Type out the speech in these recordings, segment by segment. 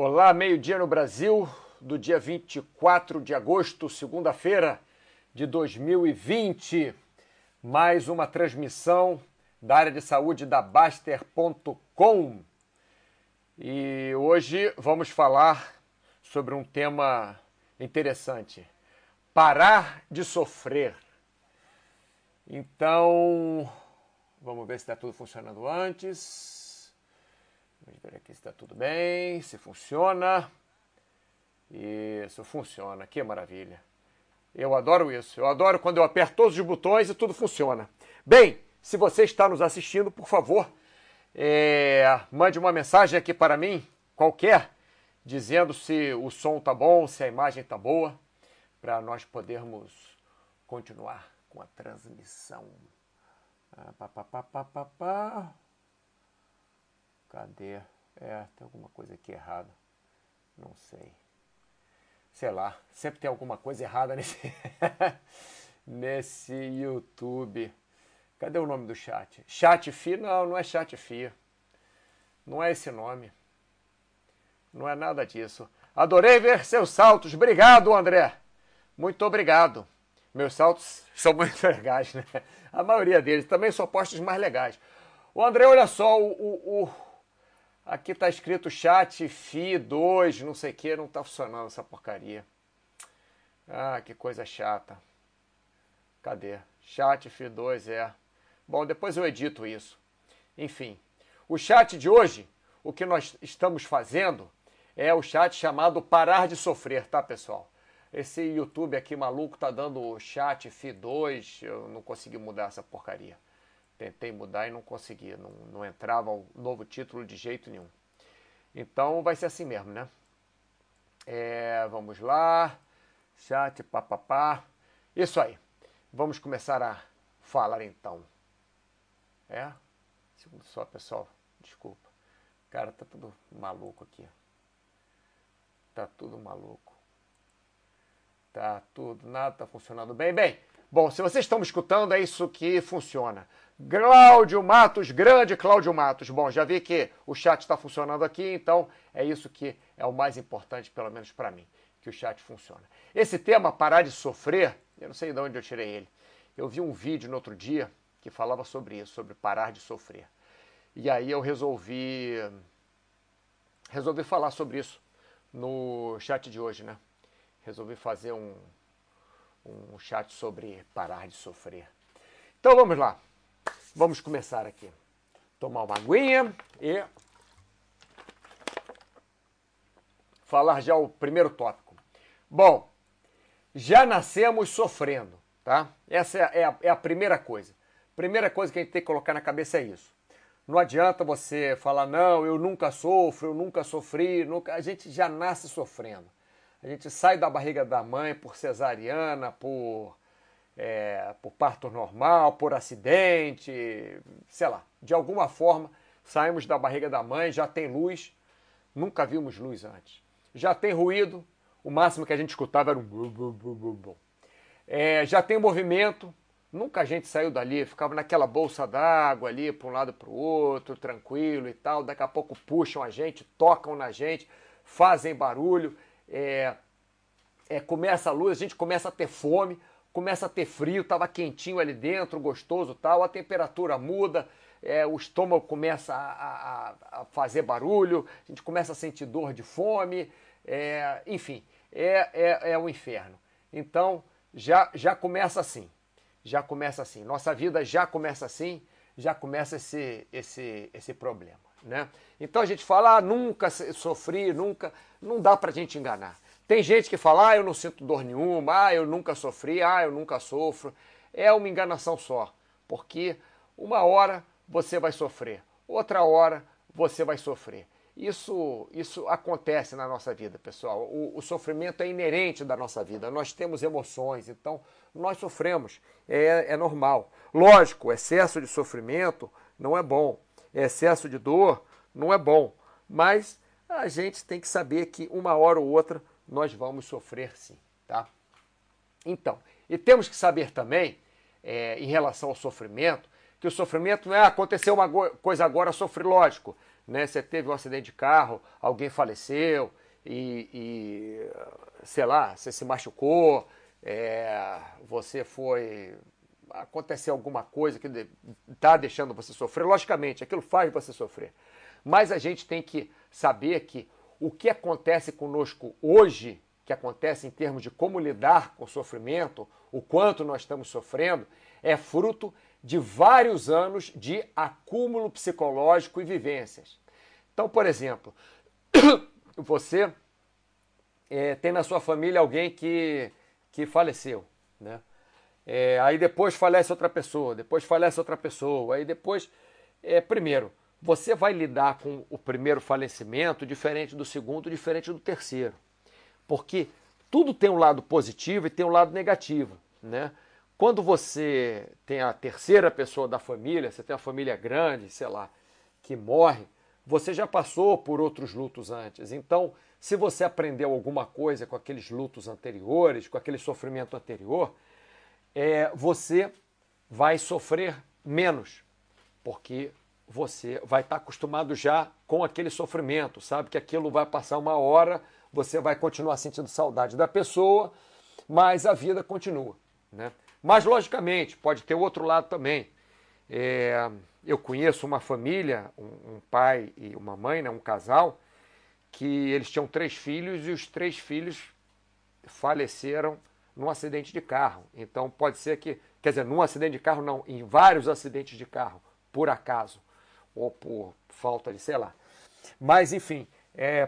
Olá, meio-dia no Brasil, do dia 24 de agosto, segunda-feira de 2020. Mais uma transmissão da área de saúde da Baxter.com. E hoje vamos falar sobre um tema interessante. Parar de sofrer. Então, vamos ver se está tudo funcionando antes. Vamos ver aqui se está tudo bem, se funciona. Isso, funciona, que maravilha. Eu adoro isso, eu adoro quando eu aperto todos os botões e tudo funciona. Bem, se você está nos assistindo, por favor, mande uma mensagem aqui para mim, qualquer, dizendo se o som está bom, se a imagem está boa, para nós podermos continuar com a transmissão. Cadê? Tem alguma coisa aqui errada. Não sei. Sei lá, sempre tem alguma coisa errada nesse, nesse YouTube. Cadê o nome do chat? Chat FI? Não, não é chat FI. Não é esse nome. Não é nada disso. Adorei ver seus saltos. Obrigado, André. Muito obrigado. Meus saltos são muito legais, né? A maioria deles. Também são postos mais legais. O André, olha só, aqui tá escrito chat FI 2, não sei o que, não tá funcionando essa porcaria. Ah, que coisa chata. Cadê? Chat FI 2, Bom, depois eu edito isso. Enfim, o chat de hoje, o que nós estamos fazendo, é o chat chamado Parar de Sofrer, tá, pessoal? Esse YouTube aqui maluco tá dando chat FI 2, eu não consegui mudar essa porcaria. Tentei mudar e não consegui, não entrava o novo título de jeito nenhum. Então vai ser assim mesmo, né? Vamos lá, chat, papapá. Isso aí, vamos começar a falar então. Segundo só, pessoal, desculpa. Cara, tá tudo maluco aqui. Tá tudo maluco. Tá tudo, nada tá funcionando bem. Bom, se vocês estão me escutando, é isso que funciona. Cláudio Matos, grande Cláudio Matos. Bom, já vi que o chat está funcionando aqui, então é isso que é o mais importante, pelo menos para mim, que o chat funciona. Esse tema, parar de sofrer, eu não sei de onde eu tirei ele. Eu vi um vídeo no outro dia que falava sobre isso, sobre parar de sofrer. E aí eu resolvi falar sobre isso no chat de hoje, né? Resolvi fazer um chat sobre parar de sofrer. Então vamos lá. Vamos começar aqui. Tomar uma aguinha e falar já o primeiro tópico. Bom, já nascemos sofrendo, tá? Essa é a primeira coisa. Primeira coisa que a gente tem que colocar na cabeça é isso. Não adianta você falar, não, eu nunca sofro, eu nunca sofri. Nunca... A gente já nasce sofrendo. A gente sai da barriga da mãe por cesariana, por parto normal, por acidente, sei lá. De alguma forma, saímos da barriga da mãe, já tem luz, nunca vimos luz antes. Já tem ruído, o máximo que a gente escutava era um... já tem movimento, nunca a gente saiu dali, ficava naquela bolsa d'água ali, para um lado para o outro, tranquilo e tal. Daqui a pouco puxam a gente, tocam na gente, fazem barulho. Começa a luz, a gente começa a ter fome, começa a ter frio, estava quentinho ali dentro, gostoso tal, a temperatura muda, o estômago começa a fazer barulho, a gente começa a sentir dor de fome, enfim, é um inferno. Então, já começa assim, nossa vida já começa assim, já começa esse problema. Né? Então a gente fala, nunca sofri, nunca, não dá pra gente enganar. Tem gente que fala, eu não sinto dor nenhuma, eu nunca sofri, eu nunca sofro. É uma enganação só, porque uma hora você vai sofrer, outra hora você vai sofrer. Isso acontece na nossa vida, pessoal. O sofrimento é inerente da nossa vida, nós temos emoções, então nós sofremos, é normal. Lógico, excesso de sofrimento não é bom. Excesso de dor não é bom, mas a gente tem que saber que uma hora ou outra nós vamos sofrer sim, tá? Então, e temos que saber também, em relação ao sofrimento, que o sofrimento não é aconteceu uma coisa agora, sofri, lógico, né? Você teve um acidente de carro, alguém faleceu e sei lá, você se machucou, você foi... Aconteceu alguma coisa que está deixando você sofrer, logicamente, aquilo faz você sofrer. Mas a gente tem que saber que o que acontece conosco hoje, que acontece em termos de como lidar com o sofrimento, o quanto nós estamos sofrendo, é fruto de vários anos de acúmulo psicológico e vivências. Então, por exemplo, você tem na sua família alguém que faleceu, né? Aí depois falece outra pessoa, aí depois... primeiro, você vai lidar com o primeiro falecimento diferente do segundo, diferente do terceiro. Porque tudo tem um lado positivo e tem um lado negativo, né? Quando você tem a terceira pessoa da família, você tem a família grande, sei lá, que morre, você já passou por outros lutos antes. Então, se você aprendeu alguma coisa com aqueles lutos anteriores, com aquele sofrimento anterior... você vai sofrer menos, porque você vai estar acostumado já com aquele sofrimento, sabe que aquilo vai passar uma hora, você vai continuar sentindo saudade da pessoa, mas a vida continua, né? Mas, logicamente, pode ter outro lado também. Eu conheço uma família, um pai e uma mãe, né, um casal, que eles tinham 3 filhos e os 3 filhos faleceram num acidente de carro. Então pode ser que, quer dizer, num acidente de carro não, em vários acidentes de carro, por acaso, ou por falta de, sei lá. Mas enfim,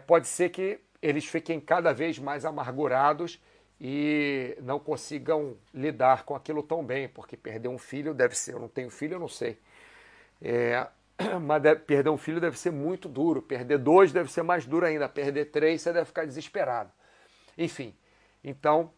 pode ser que eles fiquem cada vez mais amargurados e não consigam lidar com aquilo tão bem, porque perder um filho deve ser, eu não tenho filho, eu não sei. Mas perder um filho deve ser muito duro, perder 2 deve ser mais duro ainda, perder 3 você deve ficar desesperado. Enfim, então...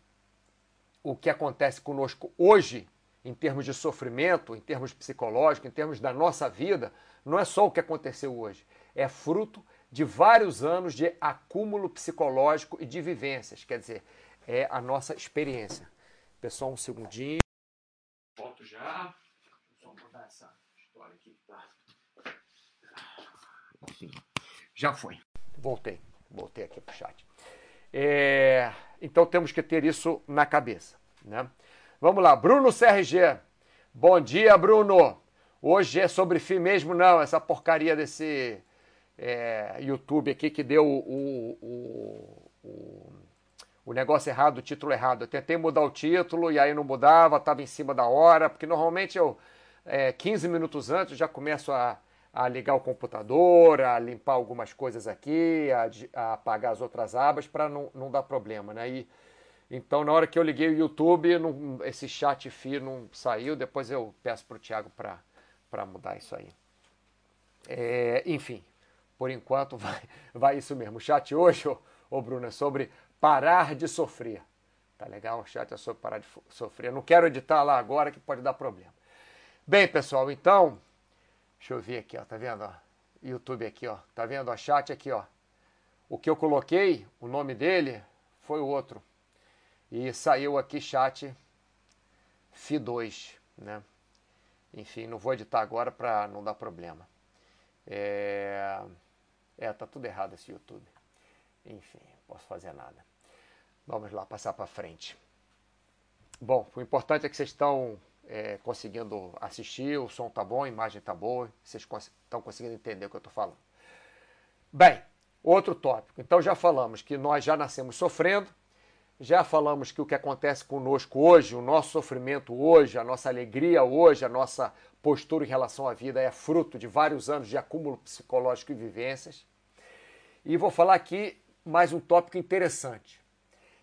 O que acontece conosco hoje, em termos de sofrimento, em termos psicológicos, em termos da nossa vida, não é só o que aconteceu hoje. É fruto de vários anos de acúmulo psicológico e de vivências. Quer dizer, é a nossa experiência. Pessoal, um segundinho. Volto já. Só mudar essa história aqui. Tá? Já foi. Voltei aqui pro chat. Então temos que ter isso na cabeça, né? Vamos lá, Bruno CRG. Bom dia, Bruno. Hoje é sobre fim mesmo, não, essa porcaria desse YouTube aqui que deu o negócio errado, o título errado. Eu tentei mudar o título e aí não mudava, estava em cima da hora, porque normalmente eu 15 minutos antes já começo a ligar o computador, a limpar algumas coisas aqui, a apagar as outras abas para não dar problema, né? Então, na hora que eu liguei o YouTube, esse chat FI não saiu, depois eu peço para o Tiago para mudar isso aí. Enfim, por enquanto vai isso mesmo. O chat hoje, Bruno, é sobre parar de sofrer. Tá legal? O chat é sobre parar de sofrer. Eu não quero editar lá agora que pode dar problema. Bem, pessoal, então... Deixa eu ver aqui, ó, tá vendo? Ó? YouTube aqui, ó. Tá vendo? Ó, chat aqui, ó. O que eu coloquei, o nome dele, foi o outro. E saiu aqui chat FI2, né? Enfim, não vou editar agora pra não dar problema. Tá tudo errado esse YouTube. Enfim, não posso fazer nada. Vamos lá, passar pra frente. Bom, o importante é que vocês estão... conseguindo assistir, o som tá bom, a imagem tá boa, vocês estão conseguindo entender o que eu tô falando. Bem, outro tópico. Então já falamos que nós já nascemos sofrendo, já falamos que o que acontece conosco hoje, o nosso sofrimento hoje, a nossa alegria hoje, a nossa postura em relação à vida é fruto de vários anos de acúmulo psicológico e vivências. E vou falar aqui mais um tópico interessante.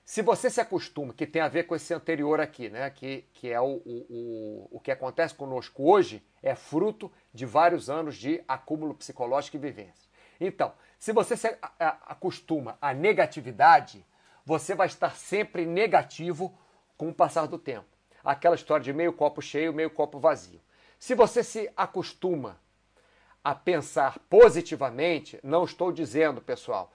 Se você se acostuma, que tem a ver com esse anterior aqui, né? Que é o que acontece conosco hoje, é fruto de vários anos de acúmulo psicológico e vivência. Então, se você se acostuma à negatividade, você vai estar sempre negativo com o passar do tempo. Aquela história de meio copo cheio, meio copo vazio. Se você se acostuma a pensar positivamente, não estou dizendo, pessoal,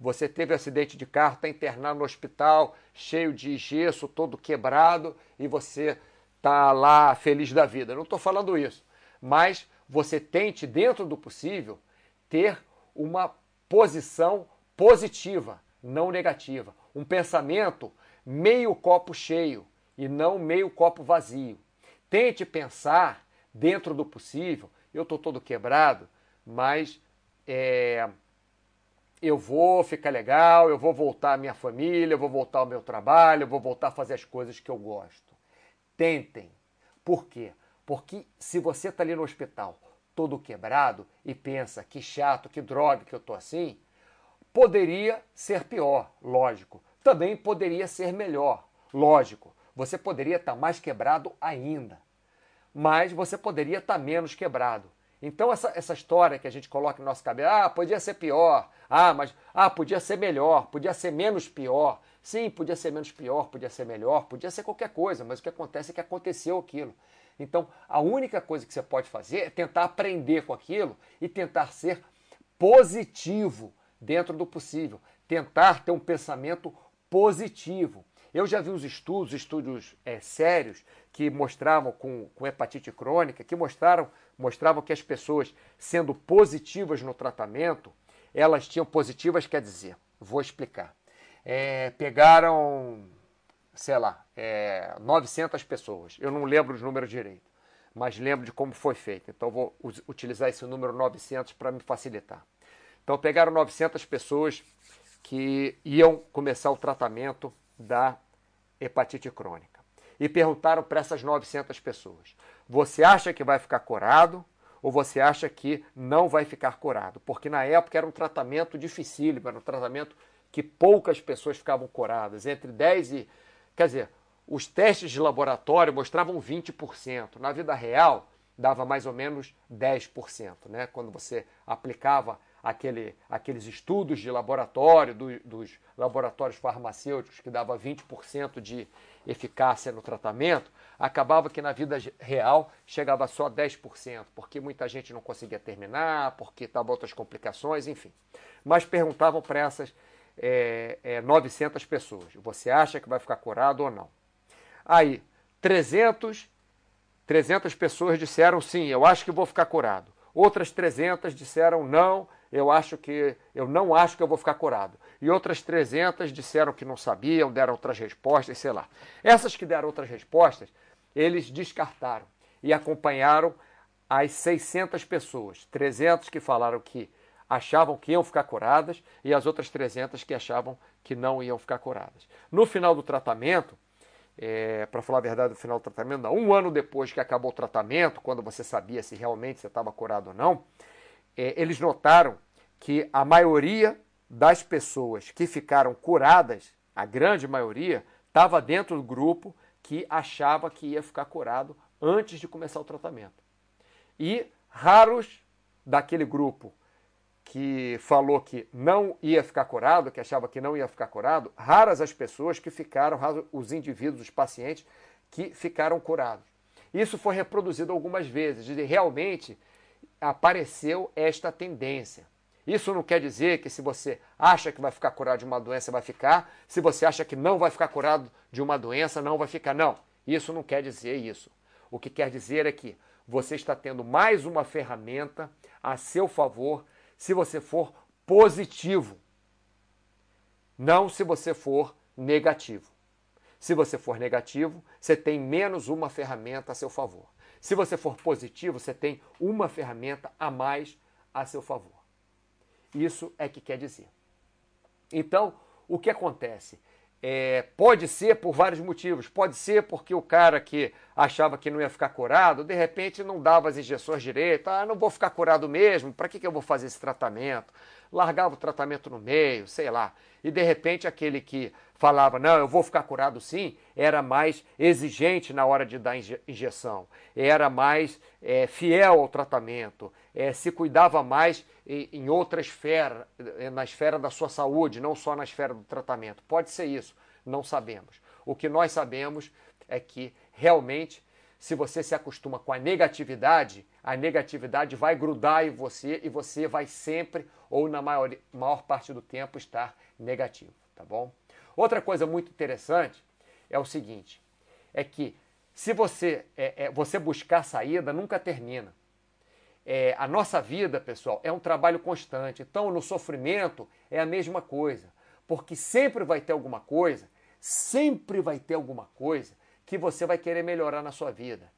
você teve um acidente de carro, está internado no hospital, cheio de gesso, todo quebrado, e você tá lá feliz da vida. Não estou falando isso. Mas você tente, dentro do possível, ter uma posição positiva, não negativa. Um pensamento meio copo cheio e não meio copo vazio. Tente pensar, dentro do possível, eu estou todo quebrado, mas eu vou ficar legal, eu vou voltar à minha família, eu vou voltar ao meu trabalho, eu vou voltar a fazer as coisas que eu gosto. Tentem. Por quê? Porque se você está ali no hospital todo quebrado e pensa que chato, que droga, que eu estou assim, poderia ser pior, lógico. Também poderia ser melhor, lógico. Você poderia estar mais quebrado ainda, mas você poderia estar menos quebrado. Então essa história que a gente coloca no nosso cabelo, podia ser pior, podia ser melhor, podia ser menos pior. Sim, podia ser menos pior, podia ser melhor, podia ser qualquer coisa, mas o que acontece é que aconteceu aquilo. Então a única coisa que você pode fazer é tentar aprender com aquilo e tentar ser positivo dentro do possível. Tentar ter um pensamento positivo. Eu já vi uns estudos sérios, que mostravam com hepatite crônica, que mostravam que as pessoas sendo positivas no tratamento, elas tinham positivas, quer dizer, vou explicar. Pegaram, 900 pessoas. Eu não lembro os números direito, mas lembro de como foi feito. Então vou utilizar esse número 900 para me facilitar. Então pegaram 900 pessoas que iam começar o tratamento da hepatite crônica. E perguntaram para essas 900 pessoas: você acha que vai ficar curado ou você acha que não vai ficar curado? Porque na época era um tratamento dificílimo, era um tratamento que poucas pessoas ficavam curadas. Entre 10 e... Quer dizer, os testes de laboratório mostravam 20%. Na vida real, dava mais ou menos 10%, né? Quando você aplicava aqueles estudos de laboratório, dos laboratórios farmacêuticos, que dava 20% de eficácia no tratamento, acabava que na vida real chegava só 10%, porque muita gente não conseguia terminar, porque estavam outras complicações, enfim. Mas perguntavam para essas 900 pessoas: você acha que vai ficar curado ou não? Aí, 300 pessoas disseram sim, eu acho que vou ficar curado. Outras 300 disseram não, eu não acho que eu vou ficar curado. E outras 300 disseram que não sabiam, deram outras respostas, Essas que deram outras respostas, eles descartaram e acompanharam as 600 pessoas. 300 que falaram que achavam que iam ficar curadas e as outras 300 que achavam que não iam ficar curadas. No final do tratamento, para falar a verdade, no final do tratamento, não, um ano depois que acabou o tratamento, quando você sabia se realmente você estava curado ou não, eles notaram que a maioria das pessoas que ficaram curadas, a grande maioria, estava dentro do grupo que achava que ia ficar curado antes de começar o tratamento. E raros daquele grupo que falou que não ia ficar curado, que achava que não ia ficar curado, raras as pessoas que ficaram, raros os indivíduos, os pacientes, que ficaram curados. Isso foi reproduzido algumas vezes e realmente apareceu esta tendência. Isso não quer dizer que se você acha que vai ficar curado de uma doença, vai ficar. Se você acha que não vai ficar curado de uma doença, não vai ficar. Não, isso não quer dizer isso. O que quer dizer é que você está tendo mais uma ferramenta a seu favor se você for positivo, não se você for negativo. Se você for negativo, você tem menos uma ferramenta a seu favor. Se você for positivo, você tem uma ferramenta a mais a seu favor. Isso é que quer dizer. Então, o que acontece? Pode ser por vários motivos. Pode ser porque o cara que achava que não ia ficar curado, de repente não dava as injeções direito. Não vou ficar curado mesmo, para que eu vou fazer esse tratamento? Largava o tratamento no meio, E de repente aquele que falava, não, eu vou ficar curado sim, era mais exigente na hora de dar injeção, era mais fiel ao tratamento, se cuidava mais em outra esfera, na esfera da sua saúde, não só na esfera do tratamento. Pode ser isso, não sabemos. O que nós sabemos é que realmente, se você se acostuma com a negatividade vai grudar em você e você vai sempre, ou na maior parte do tempo, estar negativo, tá bom? Outra coisa muito interessante é o seguinte, é que Se você, você buscar saída, nunca termina. A nossa vida, pessoal, é um trabalho constante. Então, no sofrimento, é a mesma coisa. Porque sempre vai ter alguma coisa, que você vai querer melhorar na sua vida.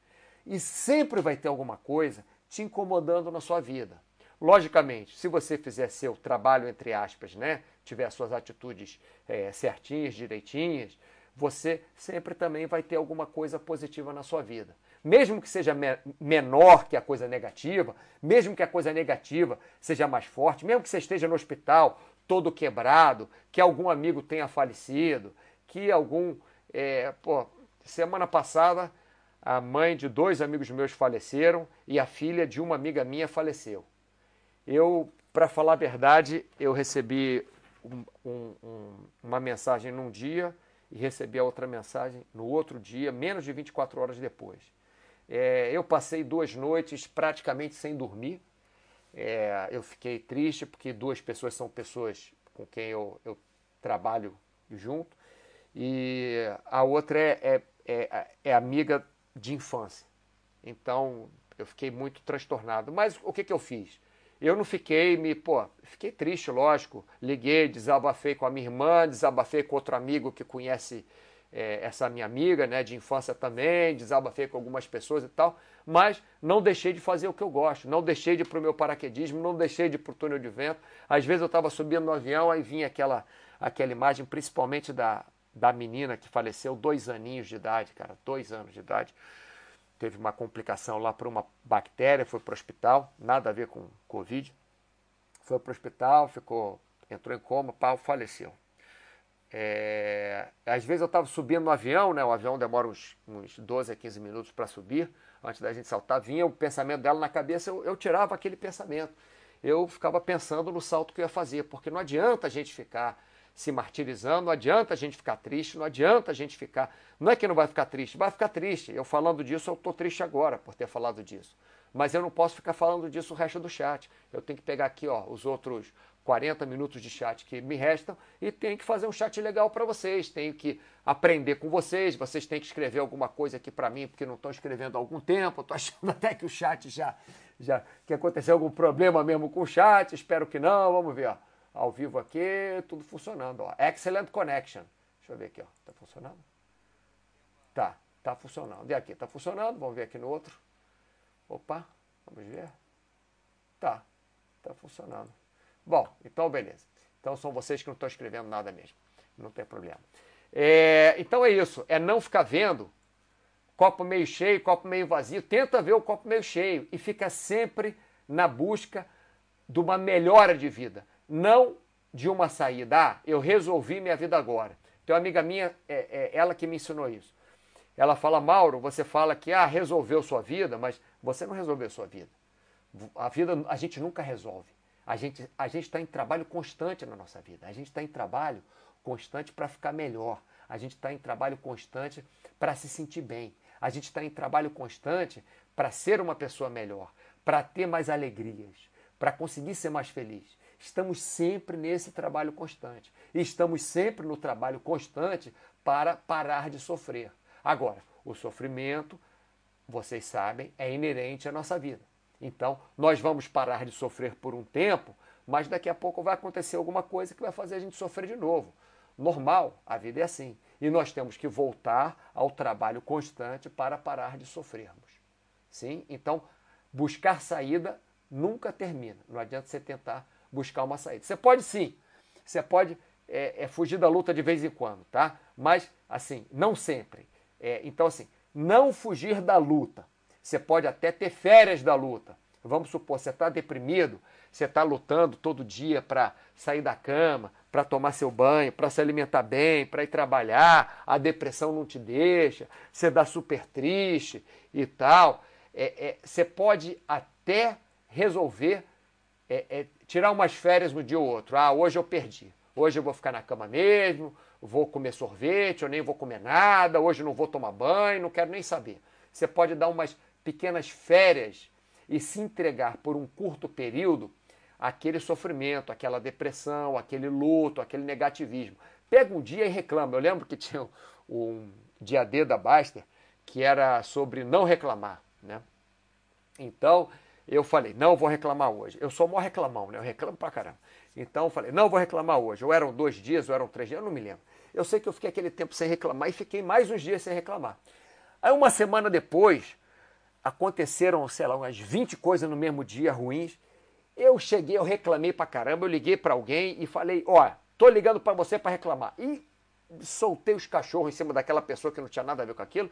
E sempre vai ter alguma coisa te incomodando na sua vida. Logicamente, se você fizer seu trabalho, entre aspas, né? Tiver as suas atitudes certinhas, direitinhas, você sempre também vai ter alguma coisa positiva na sua vida. Mesmo que seja menor que a coisa negativa, mesmo que a coisa negativa seja mais forte, mesmo que você esteja no hospital todo quebrado, que algum amigo tenha falecido, que algum... semana passada, a mãe de 2 amigos meus faleceram e a filha de uma amiga minha faleceu. Eu, para falar a verdade, eu recebi uma mensagem num dia e recebi a outra mensagem no outro dia, menos de 24 horas depois. Eu passei 2 noites praticamente sem dormir. Eu fiquei triste porque 2 pessoas são pessoas com quem eu trabalho junto. E a outra é amiga de infância. Então, eu fiquei muito transtornado. Mas o que eu fiz? Eu não fiquei, fiquei triste, lógico. Liguei, desabafei com a minha irmã, desabafei com outro amigo que conhece essa minha amiga, né, de infância também, desabafei com algumas pessoas e tal, mas não deixei de fazer o que eu gosto, não deixei de ir para o meu paraquedismo, não deixei de ir para o túnel de vento. Às vezes eu estava subindo no avião, aí vinha aquela imagem, principalmente da menina que faleceu, 2 aninhos de idade, cara, 2 anos de idade. Teve uma complicação lá por uma bactéria, foi para o hospital, nada a ver com Covid. Foi para o hospital, entrou em coma, pau, faleceu. Às vezes eu estava subindo no avião, né? O avião demora uns 12 a 15 minutos para subir, antes da gente saltar, vinha o pensamento dela na cabeça, eu tirava aquele pensamento. Eu ficava pensando no salto que eu ia fazer, porque não adianta a gente ficar se martirizando, não adianta a gente ficar triste, não adianta a gente ficar... Não é que não vai ficar triste, eu falando disso, eu estou triste agora por ter falado disso, mas eu não posso ficar falando disso o resto do chat, eu tenho que pegar aqui os outros 40 minutos de chat que me restam e tenho que fazer um chat legal para vocês, tenho que aprender com vocês, vocês têm que escrever alguma coisa aqui para mim, porque não estão escrevendo há algum tempo, eu estou achando até que o chat já que aconteceu algum problema mesmo com o chat, espero que não, vamos ver, ó. Ao vivo aqui, tudo funcionando. Ó. Excellent connection. Deixa eu ver aqui, ó. Tá funcionando? Tá funcionando. E aqui, tá funcionando. Vamos ver aqui no outro. Opa, vamos ver. Tá funcionando. Bom, então beleza. Então são vocês que não estão escrevendo nada mesmo. Não tem problema. Então é isso. É não ficar vendo copo meio cheio, copo meio vazio. Tenta ver o copo meio cheio e fica sempre na busca de uma melhora de vida. Não de uma saída. Eu resolvi minha vida agora. Tem uma amiga minha, ela que me ensinou isso. Ela fala, Mauro, você fala que resolveu sua vida, mas você não resolveu sua vida. A vida a gente nunca resolve. A gente está em trabalho constante na nossa vida. A gente está em trabalho constante para ficar melhor. A gente está em trabalho constante para se sentir bem. A gente está em trabalho constante para ser uma pessoa melhor, para ter mais alegrias, para conseguir ser mais feliz. Estamos sempre nesse trabalho constante. Estamos sempre no trabalho constante para parar de sofrer. Agora, o sofrimento, vocês sabem, é inerente à nossa vida. Então, nós vamos parar de sofrer por um tempo, mas daqui a pouco vai acontecer alguma coisa que vai fazer a gente sofrer de novo. Normal, a vida é assim. E nós temos que voltar ao trabalho constante para parar de sofrermos. Sim? Então, buscar saída nunca termina. Não adianta você tentar buscar uma saída. Você pode sim, você pode fugir da luta de vez em quando, tá? Mas, assim, não sempre. Então, assim, não fugir da luta. Você pode até ter férias da luta. Vamos supor, você está deprimido, você está lutando todo dia para sair da cama, para tomar seu banho, para se alimentar bem, para ir trabalhar, a depressão não te deixa, você dá super triste e tal. Você pode até resolver tirar umas férias no dia ou outro. Hoje eu perdi. Hoje eu vou ficar na cama mesmo, vou comer sorvete, eu nem vou comer nada, hoje eu não vou tomar banho, não quero nem saber. Você pode dar umas pequenas férias e se entregar por um curto período àquele sofrimento, àquela depressão, àquele luto, àquele negativismo. Pega um dia e reclama. Eu lembro que tinha um dia D da Baxter, que era sobre não reclamar, né? Então, eu falei, não vou reclamar hoje. Eu sou mó reclamão, né? Eu reclamo pra caramba. Então, eu falei, não vou reclamar hoje. Ou eram 2 dias, ou eram 3 dias, eu não me lembro. Eu sei que eu fiquei aquele tempo sem reclamar e fiquei mais uns dias sem reclamar. Aí, uma semana depois, aconteceram, sei lá, umas 20 coisas no mesmo dia ruins. Eu cheguei, eu reclamei pra caramba, eu liguei pra alguém e falei, ó, tô ligando pra você pra reclamar. E soltei os cachorros em cima daquela pessoa que não tinha nada a ver com aquilo,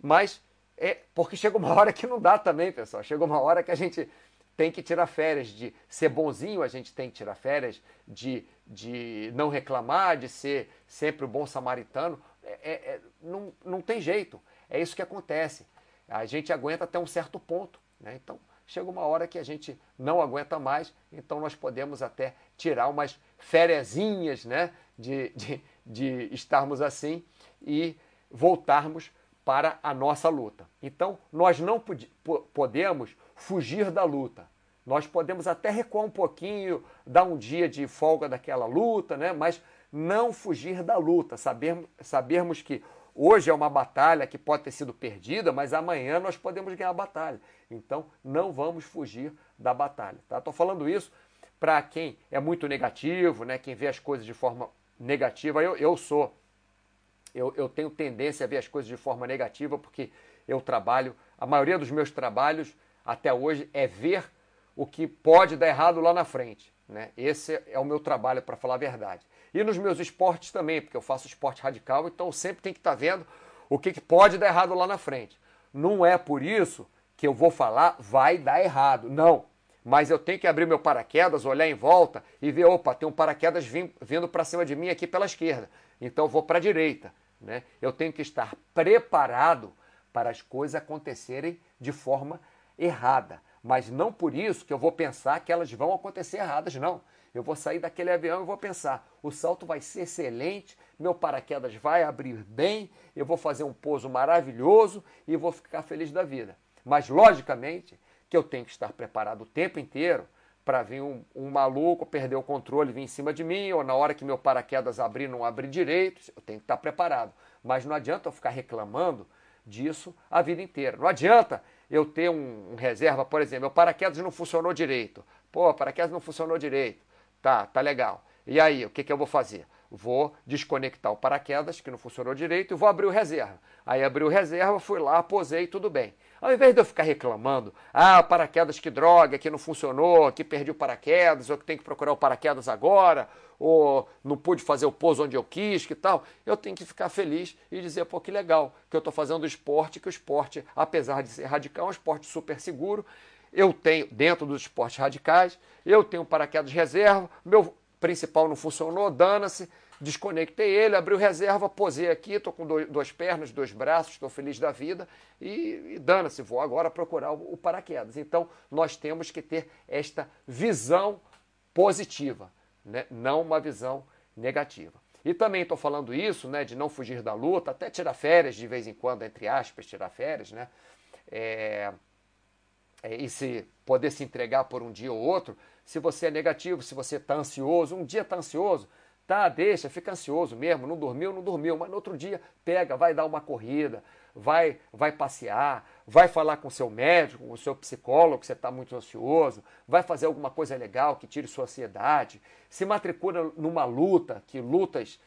mas... é porque chega uma hora que não dá também, pessoal. Chega uma hora que a gente tem que tirar férias de ser bonzinho, a gente tem que tirar férias de não reclamar, de ser sempre o bom samaritano. Não tem jeito. É isso que acontece. A gente aguenta até um certo ponto, né? Então, chega uma hora que a gente não aguenta mais, então nós podemos até tirar umas fériasinhas, né? De estarmos assim e voltarmos para a nossa luta. Então, nós não podemos fugir da luta. Nós podemos até recuar um pouquinho, dar um dia de folga daquela luta, né? Mas não fugir da luta. Sabermos que hoje é uma batalha que pode ter sido perdida, mas amanhã nós podemos ganhar a batalha. Então, não vamos fugir da batalha. Estou falando isso para quem é muito negativo, né? Quem vê as coisas de forma negativa. Eu sou... Eu tenho tendência a ver as coisas de forma negativa porque eu trabalho, a maioria dos meus trabalhos até hoje é ver o que pode dar errado lá na frente, né? Esse é o meu trabalho, para falar a verdade. E nos meus esportes também, porque eu faço esporte radical, então eu sempre tenho que estar vendo o que pode dar errado lá na frente. Não é por isso que eu vou falar vai dar errado, não. Mas eu tenho que abrir meu paraquedas, olhar em volta e ver, opa, tem um paraquedas vindo para cima de mim aqui pela esquerda, então eu vou para a direita. Né? Eu tenho que estar preparado para as coisas acontecerem de forma errada, mas não por isso que eu vou pensar que elas vão acontecer erradas, não. Eu vou sair daquele avião e vou pensar, o salto vai ser excelente, meu paraquedas vai abrir bem, eu vou fazer um pouso maravilhoso e vou ficar feliz da vida. Mas, logicamente, que eu tenho que estar preparado o tempo inteiro para vir um maluco, perder o controle, vir em cima de mim, ou na hora que meu paraquedas abrir, não abrir direito, eu tenho que estar preparado. Mas não adianta eu ficar reclamando disso a vida inteira. Não adianta eu ter um reserva, por exemplo, meu paraquedas não funcionou direito. Pô, paraquedas não funcionou direito. Tá legal. E aí, o que eu vou fazer? Vou desconectar o paraquedas, que não funcionou direito, e vou abrir o reserva. Aí abri o reserva, fui lá, posei, tudo bem. Ao invés de eu ficar reclamando, ah, paraquedas, que droga, que não funcionou, que perdi o paraquedas, ou que tenho que procurar o paraquedas agora, ou não pude fazer o pouso onde eu quis, que tal, eu tenho que ficar feliz e dizer, pô, que legal, que eu estou fazendo esporte, que o esporte, apesar de ser radical, é um esporte super seguro. Eu tenho, dentro dos esportes radicais, eu tenho paraquedas reserva, meu principal não funcionou, dana-se, desconectei ele, abri o reserva, posei aqui, estou com 2 pernas, 2 braços, estou feliz da vida e dana-se, vou agora procurar o paraquedas. Então, nós temos que ter esta visão positiva, né? Não uma visão negativa. E também estou falando isso, né, de não fugir da luta, até tirar férias de vez em quando, entre aspas, tirar férias, né? E se poder se entregar por um dia ou outro, se você é negativo, se você está ansioso, um dia está ansioso, tá, deixa, fica ansioso mesmo, não dormiu, mas no outro dia pega, vai dar uma corrida, vai passear, vai falar com o seu médico, com o seu psicólogo, que você está muito ansioso, vai fazer alguma coisa legal que tire sua ansiedade, se matricula numa luta, que lutas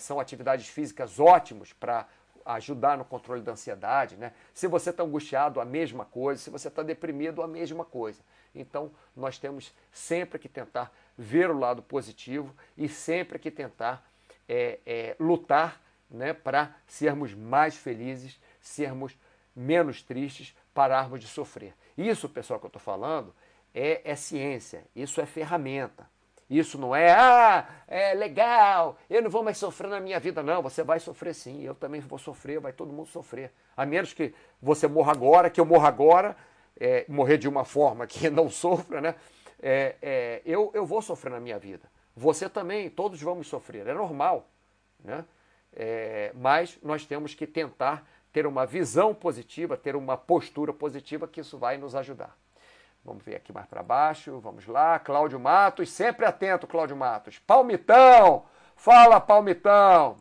são atividades físicas ótimas para ajudar no controle da ansiedade, né? Se você está angustiado, a mesma coisa, se você está deprimido, a mesma coisa. Então, nós temos sempre que tentar ver o lado positivo e sempre que tentar lutar, né, para sermos mais felizes, sermos menos tristes, pararmos de sofrer. Isso, pessoal, que eu estou falando, é ciência, isso é ferramenta. Isso não é, é legal, eu não vou mais sofrer na minha vida, não. Você vai sofrer sim, eu também vou sofrer, vai todo mundo sofrer. A menos que você morra agora, que eu morra agora, morrer de uma forma que não sofra, né? Eu vou sofrer na minha vida. Você também, todos vamos sofrer, é normal, né? Mas nós temos que tentar ter uma visão positiva, ter uma postura positiva, que isso vai nos ajudar. Vamos ver aqui mais para baixo, vamos lá, Cláudio Matos, sempre atento, Cláudio Matos. Palmitão, fala Palmitão.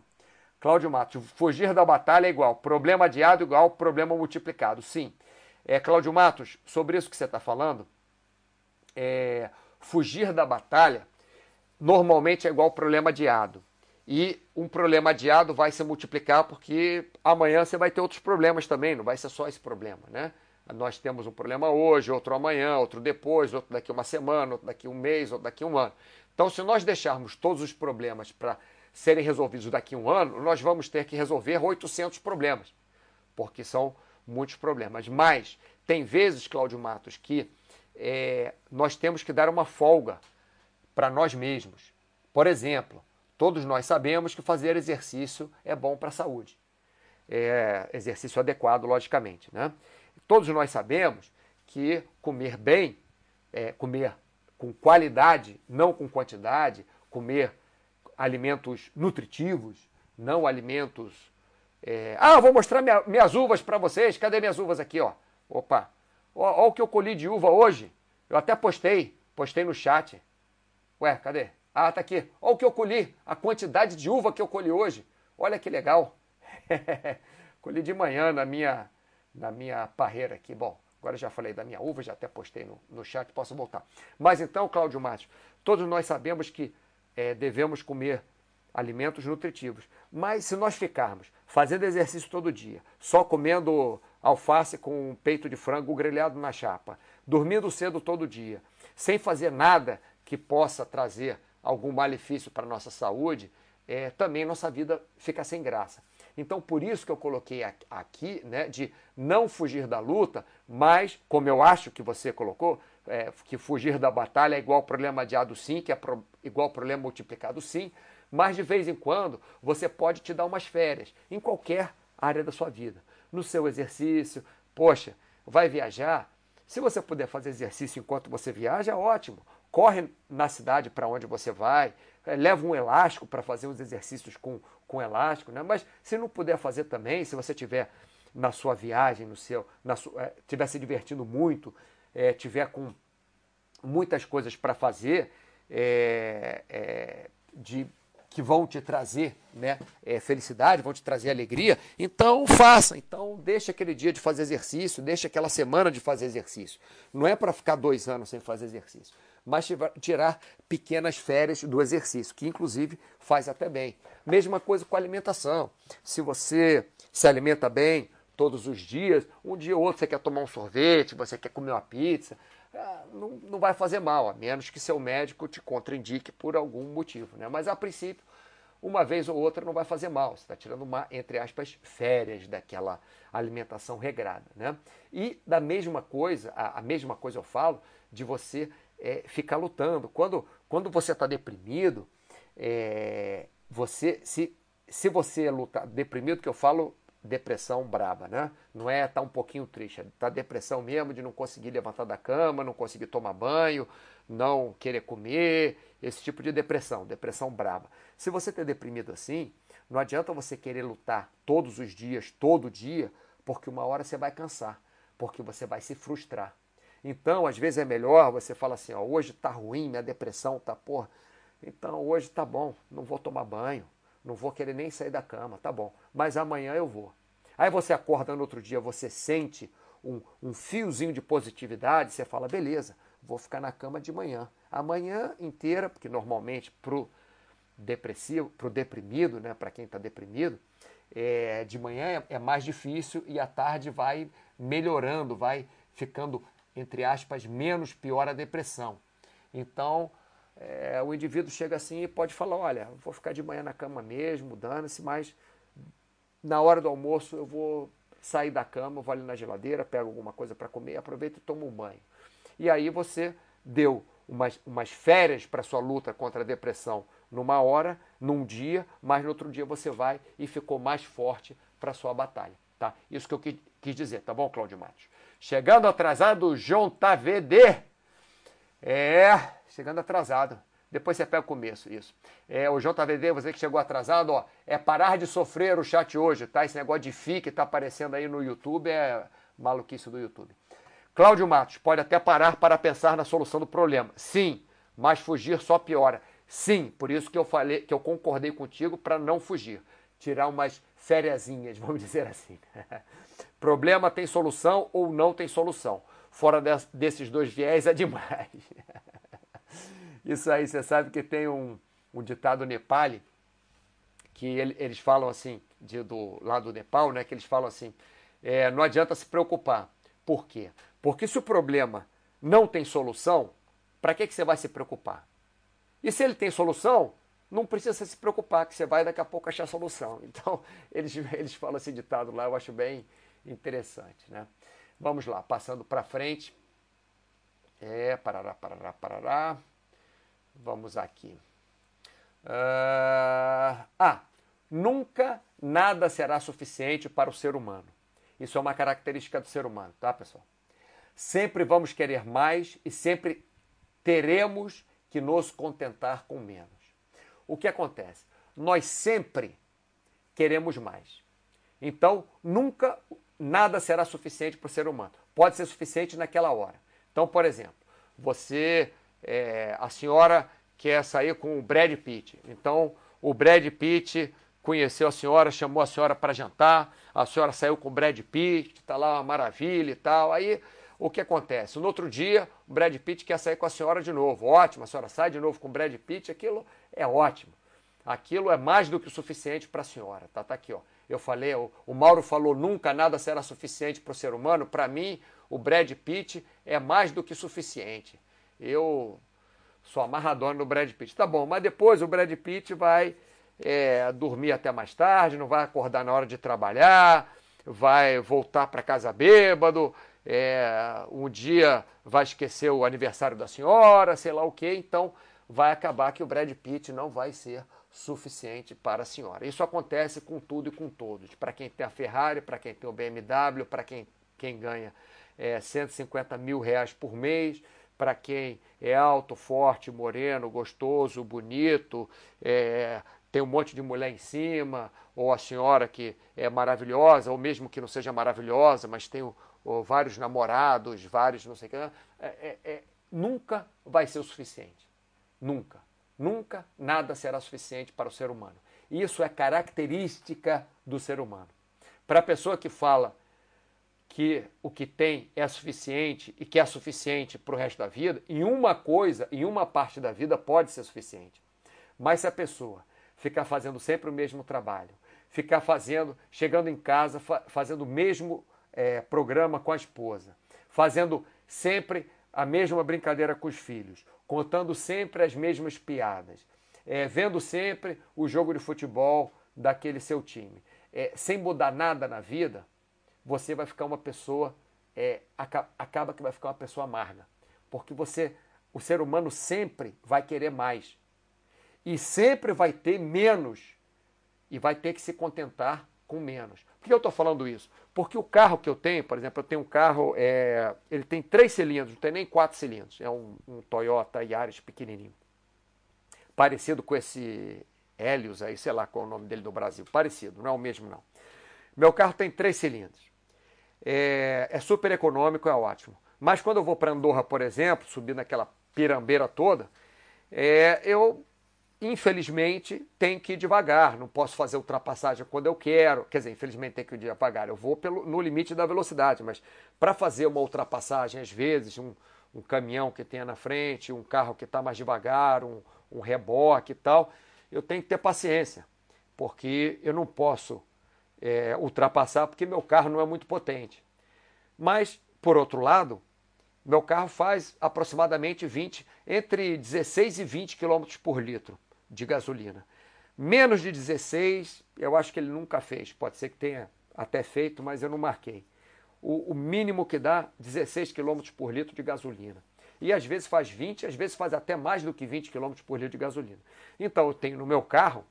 Cláudio Matos, fugir da batalha é igual, problema adiado igual, problema multiplicado. Sim. Cláudio Matos, sobre isso que você está falando, fugir da batalha normalmente é igual problema adiado. E um problema adiado vai se multiplicar porque amanhã você vai ter outros problemas também, não vai ser só esse problema, né? Nós temos um problema hoje, outro amanhã, outro depois, outro daqui uma semana, outro daqui um mês, outro daqui um ano. Então, se nós deixarmos todos os problemas para serem resolvidos daqui um ano, nós vamos ter que resolver 800 problemas, porque são muitos problemas. Mas tem vezes, Cláudio Matos, que nós temos que dar uma folga para nós mesmos. Por exemplo, todos nós sabemos que fazer exercício é bom para a saúde. Exercício adequado, logicamente, né? Todos nós sabemos que comer bem, comer com qualidade, não com quantidade, comer alimentos nutritivos, não alimentos... Ah, vou mostrar minhas uvas para vocês. Cadê minhas uvas aqui, ó? Opa! Ó o que eu colhi de uva hoje. Eu até postei no chat. Ué, cadê? Ah, tá aqui. Ó o que eu colhi, a quantidade de uva que eu colhi hoje. Olha que legal. Colhi de manhã na minha parreira aqui. Bom, agora já falei da minha uva, já até postei no chat, posso voltar. Mas então, Cláudio Matos, todos nós sabemos que devemos comer alimentos nutritivos. Mas se nós ficarmos fazendo exercício todo dia, só comendo alface com um peito de frango grelhado na chapa, dormindo cedo todo dia, sem fazer nada que possa trazer algum malefício para a nossa saúde, também nossa vida fica sem graça. Então, por isso que eu coloquei aqui, né, de não fugir da luta, mas, como eu acho que você colocou, que fugir da batalha é igual problema adiado sim, que é igual problema multiplicado sim, mas de vez em quando você pode te dar umas férias, em qualquer área da sua vida. No seu exercício, poxa, vai viajar? Se você puder fazer exercício enquanto você viaja, ótimo. Corre na cidade para onde você vai, leva um elástico para fazer uns exercícios com elástico, né? Mas se não puder fazer também, se você estiver na sua viagem, estiver se divertindo muito, estiver com muitas coisas para fazer, que vão te trazer, né, felicidade, vão te trazer alegria, então faça, então deixa aquele dia de fazer exercício, deixa aquela semana de fazer exercício. Não é para ficar 2 anos sem fazer exercício, mas tirar pequenas férias do exercício, que inclusive faz até bem. Mesma coisa com a alimentação. Se você se alimenta bem todos os dias, um dia ou outro você quer tomar um sorvete, você quer comer uma pizza, não vai fazer mal, a menos que seu médico te contraindique por algum motivo, né? Mas a princípio, uma vez ou outra não vai fazer mal, você está tirando uma, entre aspas, férias daquela alimentação regrada, né? E da mesma coisa, a mesma coisa eu falo, de você... ficar lutando. Quando você está deprimido, se você lutar, deprimido que eu falo, depressão braba, né? Não é estar um pouquinho triste, está depressão mesmo de não conseguir levantar da cama, não conseguir tomar banho, não querer comer, esse tipo de depressão braba. Se você está deprimido assim, não adianta você querer lutar todos os dias, todo dia, porque uma hora você vai cansar, porque você vai se frustrar. Então, às vezes é melhor você falar assim, ó, hoje tá ruim, minha depressão tá porra, então hoje tá bom, não vou tomar banho, não vou querer nem sair da cama, tá bom, mas amanhã eu vou. Aí você acorda no outro dia, você sente um fiozinho de positividade, você fala, beleza, vou ficar na cama de manhã. Amanhã inteira, porque normalmente pro deprimido, né, para quem tá deprimido, de manhã é mais difícil e à tarde vai melhorando, vai ficando... entre aspas, menos pior a depressão. Então, o indivíduo chega assim e pode falar, olha, vou ficar de manhã na cama mesmo, dane-se, mas na hora do almoço eu vou sair da cama, vou ali na geladeira, pego alguma coisa para comer, aproveito e tomo um banho. E aí você deu umas férias para sua luta contra a depressão numa hora, num dia, mas no outro dia você vai e ficou mais forte para sua batalha. Tá? Isso que eu quis dizer, tá bom, Cláudio Matos? Chegando atrasado, Jonta VD. Chegando atrasado. Depois você pega o começo, isso. O Jonta VD, você que chegou atrasado, ó, parar de sofrer o chat hoje, tá? Esse negócio de FI que tá aparecendo aí no YouTube é maluquice do YouTube. Cláudio Matos, pode até parar para pensar na solução do problema. Sim, mas fugir só piora. Sim, por isso que eu concordei contigo para não fugir. tirar umas fériasinhas, vamos dizer assim. Problema tem solução ou não tem solução. Fora desses dois viés é demais. Isso aí, você sabe que tem um ditado nepali, que eles falam assim, lá do Nepal, né, que eles falam assim, não adianta se preocupar. Por quê? Porque se o problema não tem solução, para que você vai se preocupar? E se ele tem solução, não precisa se preocupar, que você vai daqui a pouco achar solução. Então, eles falam esse ditado lá, eu acho bem interessante, né? Vamos lá, passando para frente. Parará. Vamos aqui. Nunca nada será suficiente para o ser humano. Isso é uma característica do ser humano, tá, pessoal? Sempre vamos querer mais e sempre teremos que nos contentar com menos. O que acontece? Nós sempre queremos mais. Então, nunca nada será suficiente para o ser humano. Pode ser suficiente naquela hora. Então, por exemplo, a senhora quer sair com o Brad Pitt. Então, o Brad Pitt conheceu a senhora, chamou a senhora para jantar, a senhora saiu com o Brad Pitt, tá lá uma maravilha e tal. Aí, o que acontece? No outro dia, o Brad Pitt quer sair com a senhora de novo. Ótimo, a senhora sai de novo com o Brad Pitt, aquilo é ótimo. Aquilo é mais do que o suficiente para a senhora, tá? Tá aqui, ó. Eu falei, o Mauro falou, nunca nada será suficiente para o ser humano. Para mim, o Brad Pitt é mais do que suficiente. Eu sou amarradona no Brad Pitt. Tá bom, mas depois o Brad Pitt vai dormir até mais tarde, não vai acordar na hora de trabalhar, vai voltar para casa bêbado, um dia vai esquecer o aniversário da senhora, sei lá o quê. Então vai acabar que o Brad Pitt não vai ser suficiente para a senhora. Isso acontece com tudo e com todos. Para quem tem a Ferrari, para quem tem o BMW, para quem ganha 150 mil reais por mês, para quem é alto, forte, moreno, gostoso, bonito, tem um monte de mulher em cima, ou a senhora que é maravilhosa, ou mesmo que não seja maravilhosa, mas tem vários namorados, vários não sei o que, nunca vai ser o suficiente. Nunca. Nunca nada será suficiente para o ser humano. Isso é característica do ser humano. Para a pessoa que fala que o que tem é suficiente e que é suficiente para o resto da vida, em uma parte da vida pode ser suficiente. Mas se a pessoa ficar fazendo sempre o mesmo trabalho, chegando em casa, fazendo o mesmo programa com a esposa, fazendo sempre a mesma brincadeira com os filhos, contando sempre as mesmas piadas, vendo sempre o jogo de futebol daquele seu time, sem mudar nada na vida, você vai ficar uma pessoa, acaba que vai ficar uma pessoa amarga, porque o ser humano sempre vai querer mais e sempre vai ter menos e vai ter que se contentar com menos. Por que eu estou falando isso? Porque o carro que eu tenho, por exemplo, eu tenho um carro, ele tem 3 cilindros, não tem nem 4 cilindros. É um Toyota Yaris pequenininho. Parecido com esse Helios aí, sei lá qual é o nome dele no Brasil. Parecido, não é o mesmo não. Meu carro tem 3 cilindros. É super econômico, é ótimo. Mas quando eu vou para Andorra, por exemplo, subir naquela pirambeira toda, eu... infelizmente, tem que ir devagar, não posso fazer ultrapassagem quando eu quero, quer dizer, infelizmente tem que ir devagar, eu vou no limite da velocidade, mas para fazer uma ultrapassagem, às vezes, um caminhão que tenha na frente, um carro que está mais devagar, um reboque e tal, eu tenho que ter paciência, porque eu não posso ultrapassar, porque meu carro não é muito potente. Mas, por outro lado, meu carro faz aproximadamente entre 16 e 20 km por litro de gasolina. Menos de 16, eu acho que ele nunca fez. Pode ser que tenha até feito, mas eu não marquei. O mínimo que dá, 16 km por litro de gasolina. E às vezes faz 20, às vezes faz até mais do que 20 km por litro de gasolina. Então eu tenho no meu carro,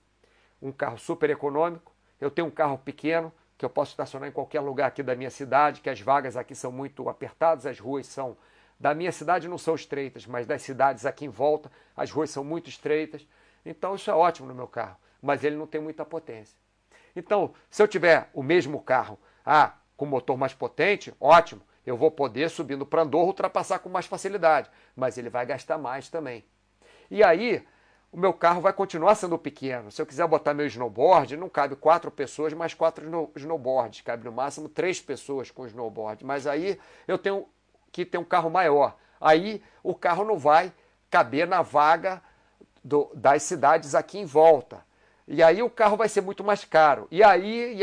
um carro super econômico, eu tenho um carro pequeno, que eu posso estacionar em qualquer lugar aqui da minha cidade, que as vagas aqui são muito apertadas, as ruas são... Da minha cidade não são estreitas, mas das cidades aqui em volta, as ruas são muito estreitas. Então isso é ótimo no meu carro, mas ele não tem muita potência. Então, se eu tiver o mesmo carro com motor mais potente, ótimo, eu vou poder, subindo para Andorra, ultrapassar com mais facilidade, mas ele vai gastar mais também. E aí, o meu carro vai continuar sendo pequeno. Se eu quiser botar meu snowboard, não cabe 4 pessoas, mais 4 snowboards. Cabe no máximo 3 pessoas com snowboard. Mas aí eu tenho que ter um carro maior. Aí o carro não vai caber na vaga das cidades aqui em volta. E aí o carro vai ser muito mais caro. E aí,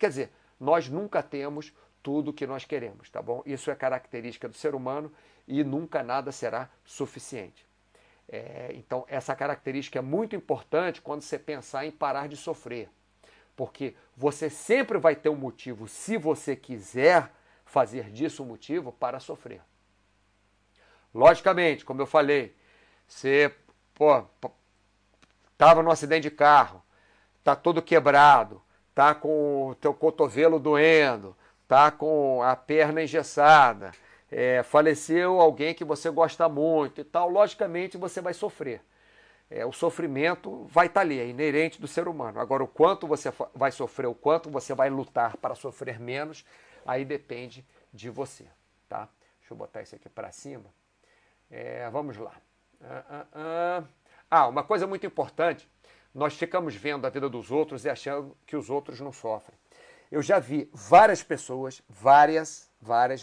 quer dizer, nós nunca temos tudo que nós queremos, tá bom? Isso é característica do ser humano e nunca nada será suficiente. Então, essa característica é muito importante quando você pensar em parar de sofrer. Porque você sempre vai ter um motivo, se você quiser fazer disso um motivo, para sofrer. Logicamente, como eu falei, você estava num acidente de carro, está todo quebrado, está com o teu cotovelo doendo, está com a perna engessada, faleceu alguém que você gosta muito e tal, logicamente você vai sofrer. O sofrimento vai estar ali, é inerente do ser humano. Agora, o quanto você vai sofrer, o quanto você vai lutar para sofrer menos, aí depende de você, tá? Deixa eu botar isso aqui para cima. Vamos lá. Uma coisa muito importante, nós ficamos vendo a vida dos outros e achando que os outros não sofrem. Eu já vi várias pessoas, várias,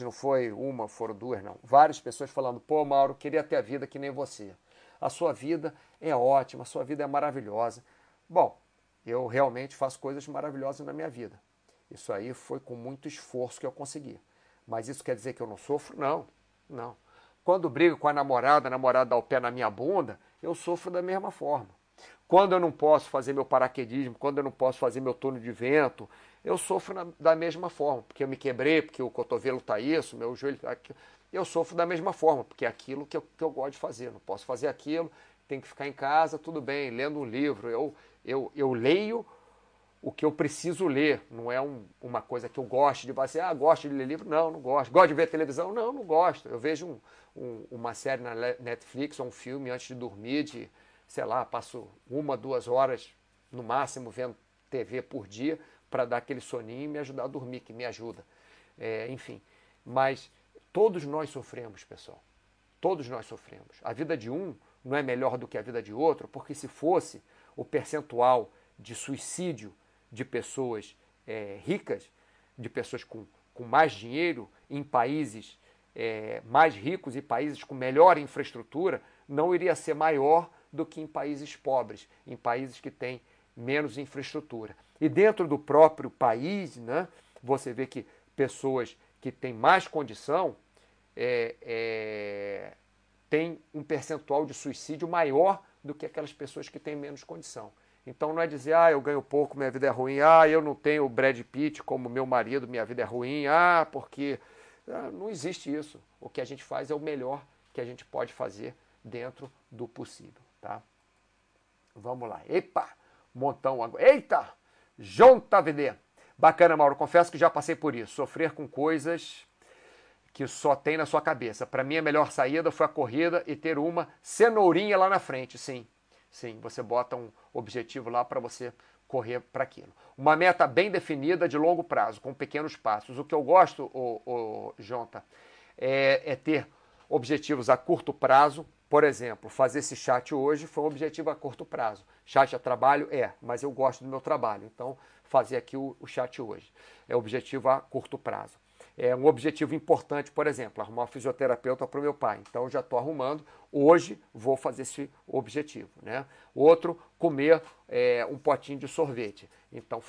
não foi uma, foram duas, não. Várias pessoas falando, pô, Mauro, queria ter a vida que nem você. A sua vida é ótima, a sua vida é maravilhosa. Bom, eu realmente faço coisas maravilhosas na minha vida. Isso aí foi com muito esforço que eu consegui. Mas isso quer dizer que eu não sofro? Não, não. Quando brigo com a namorada dá o pé na minha bunda, eu sofro da mesma forma. Quando eu não posso fazer meu paraquedismo, quando eu não posso fazer meu turno de vento, eu sofro da mesma forma, porque eu me quebrei, porque o cotovelo está isso, meu joelho está aquilo. Eu sofro da mesma forma, porque é aquilo que eu gosto de fazer. Não posso fazer aquilo, tenho que ficar em casa, tudo bem, lendo um livro. Eu leio o que eu preciso ler, não é uma coisa que eu gosto de fazer. Ah, gosto de ler livro? Não, não gosto. Gosto de ver televisão? Não, não gosto. Eu vejo uma série na Netflix ou um filme antes de dormir, sei lá, passo 1, 2 horas no máximo vendo TV por dia, para dar aquele soninho e me ajudar a dormir, que me ajuda. Enfim, mas todos nós sofremos, pessoal. Todos nós sofremos. A vida de um não é melhor do que a vida de outro, porque se fosse, o percentual de suicídio de pessoas ricas, de pessoas com mais dinheiro em países mais ricos e países com melhor infraestrutura, não iria ser maior do que em países pobres, em países que têm menos infraestrutura. E dentro do próprio país, né, você vê que pessoas que têm mais condição têm um percentual de suicídio maior do que aquelas pessoas que têm menos condição. Então não é dizer, eu ganho pouco, minha vida é ruim, eu não tenho o Brad Pitt como meu marido, minha vida é ruim, porque... Não existe isso. O que a gente faz é o melhor que a gente pode fazer dentro do possível, tá? Vamos lá. Epa! Montão agora. Eita! Jonta VD. Bacana, Mauro. Confesso que já passei por isso. Sofrer com coisas que só tem na sua cabeça. Para mim, a melhor saída foi a corrida e ter uma cenourinha lá na frente. Sim, sim. Você bota um objetivo lá para você correr para aquilo. Uma meta bem definida de longo prazo, com pequenos passos. O que eu gosto, Jonta, é ter objetivos a curto prazo. Por exemplo, fazer esse chat hoje foi um objetivo a curto prazo. Chat a trabalho? Mas eu gosto do meu trabalho. Então, fazer aqui o chat hoje é objetivo a curto prazo. É um objetivo importante, por exemplo, arrumar um fisioterapeuta para o meu pai. Então, eu já estou arrumando. Hoje, vou fazer esse objetivo, né? Outro, comer um potinho de sorvete. Então,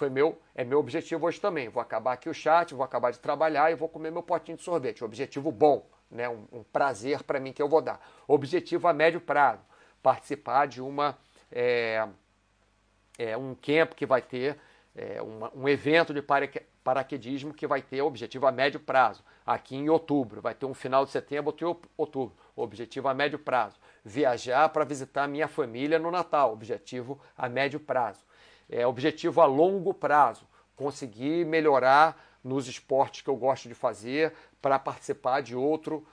é meu objetivo hoje também. Vou acabar aqui o chat, vou acabar de trabalhar e vou comer meu potinho de sorvete. Objetivo bom. Né, um prazer para mim que eu vou dar. Objetivo a médio prazo, participar de um camp que vai ter, um evento de paraquedismo que vai ter objetivo a médio prazo, aqui em outubro, vai ter um final de setembro, outro outubro, objetivo a médio prazo. Viajar para visitar minha família no Natal, objetivo a médio prazo. Objetivo a longo prazo, conseguir melhorar nos esportes que eu gosto de fazer, para participar de outro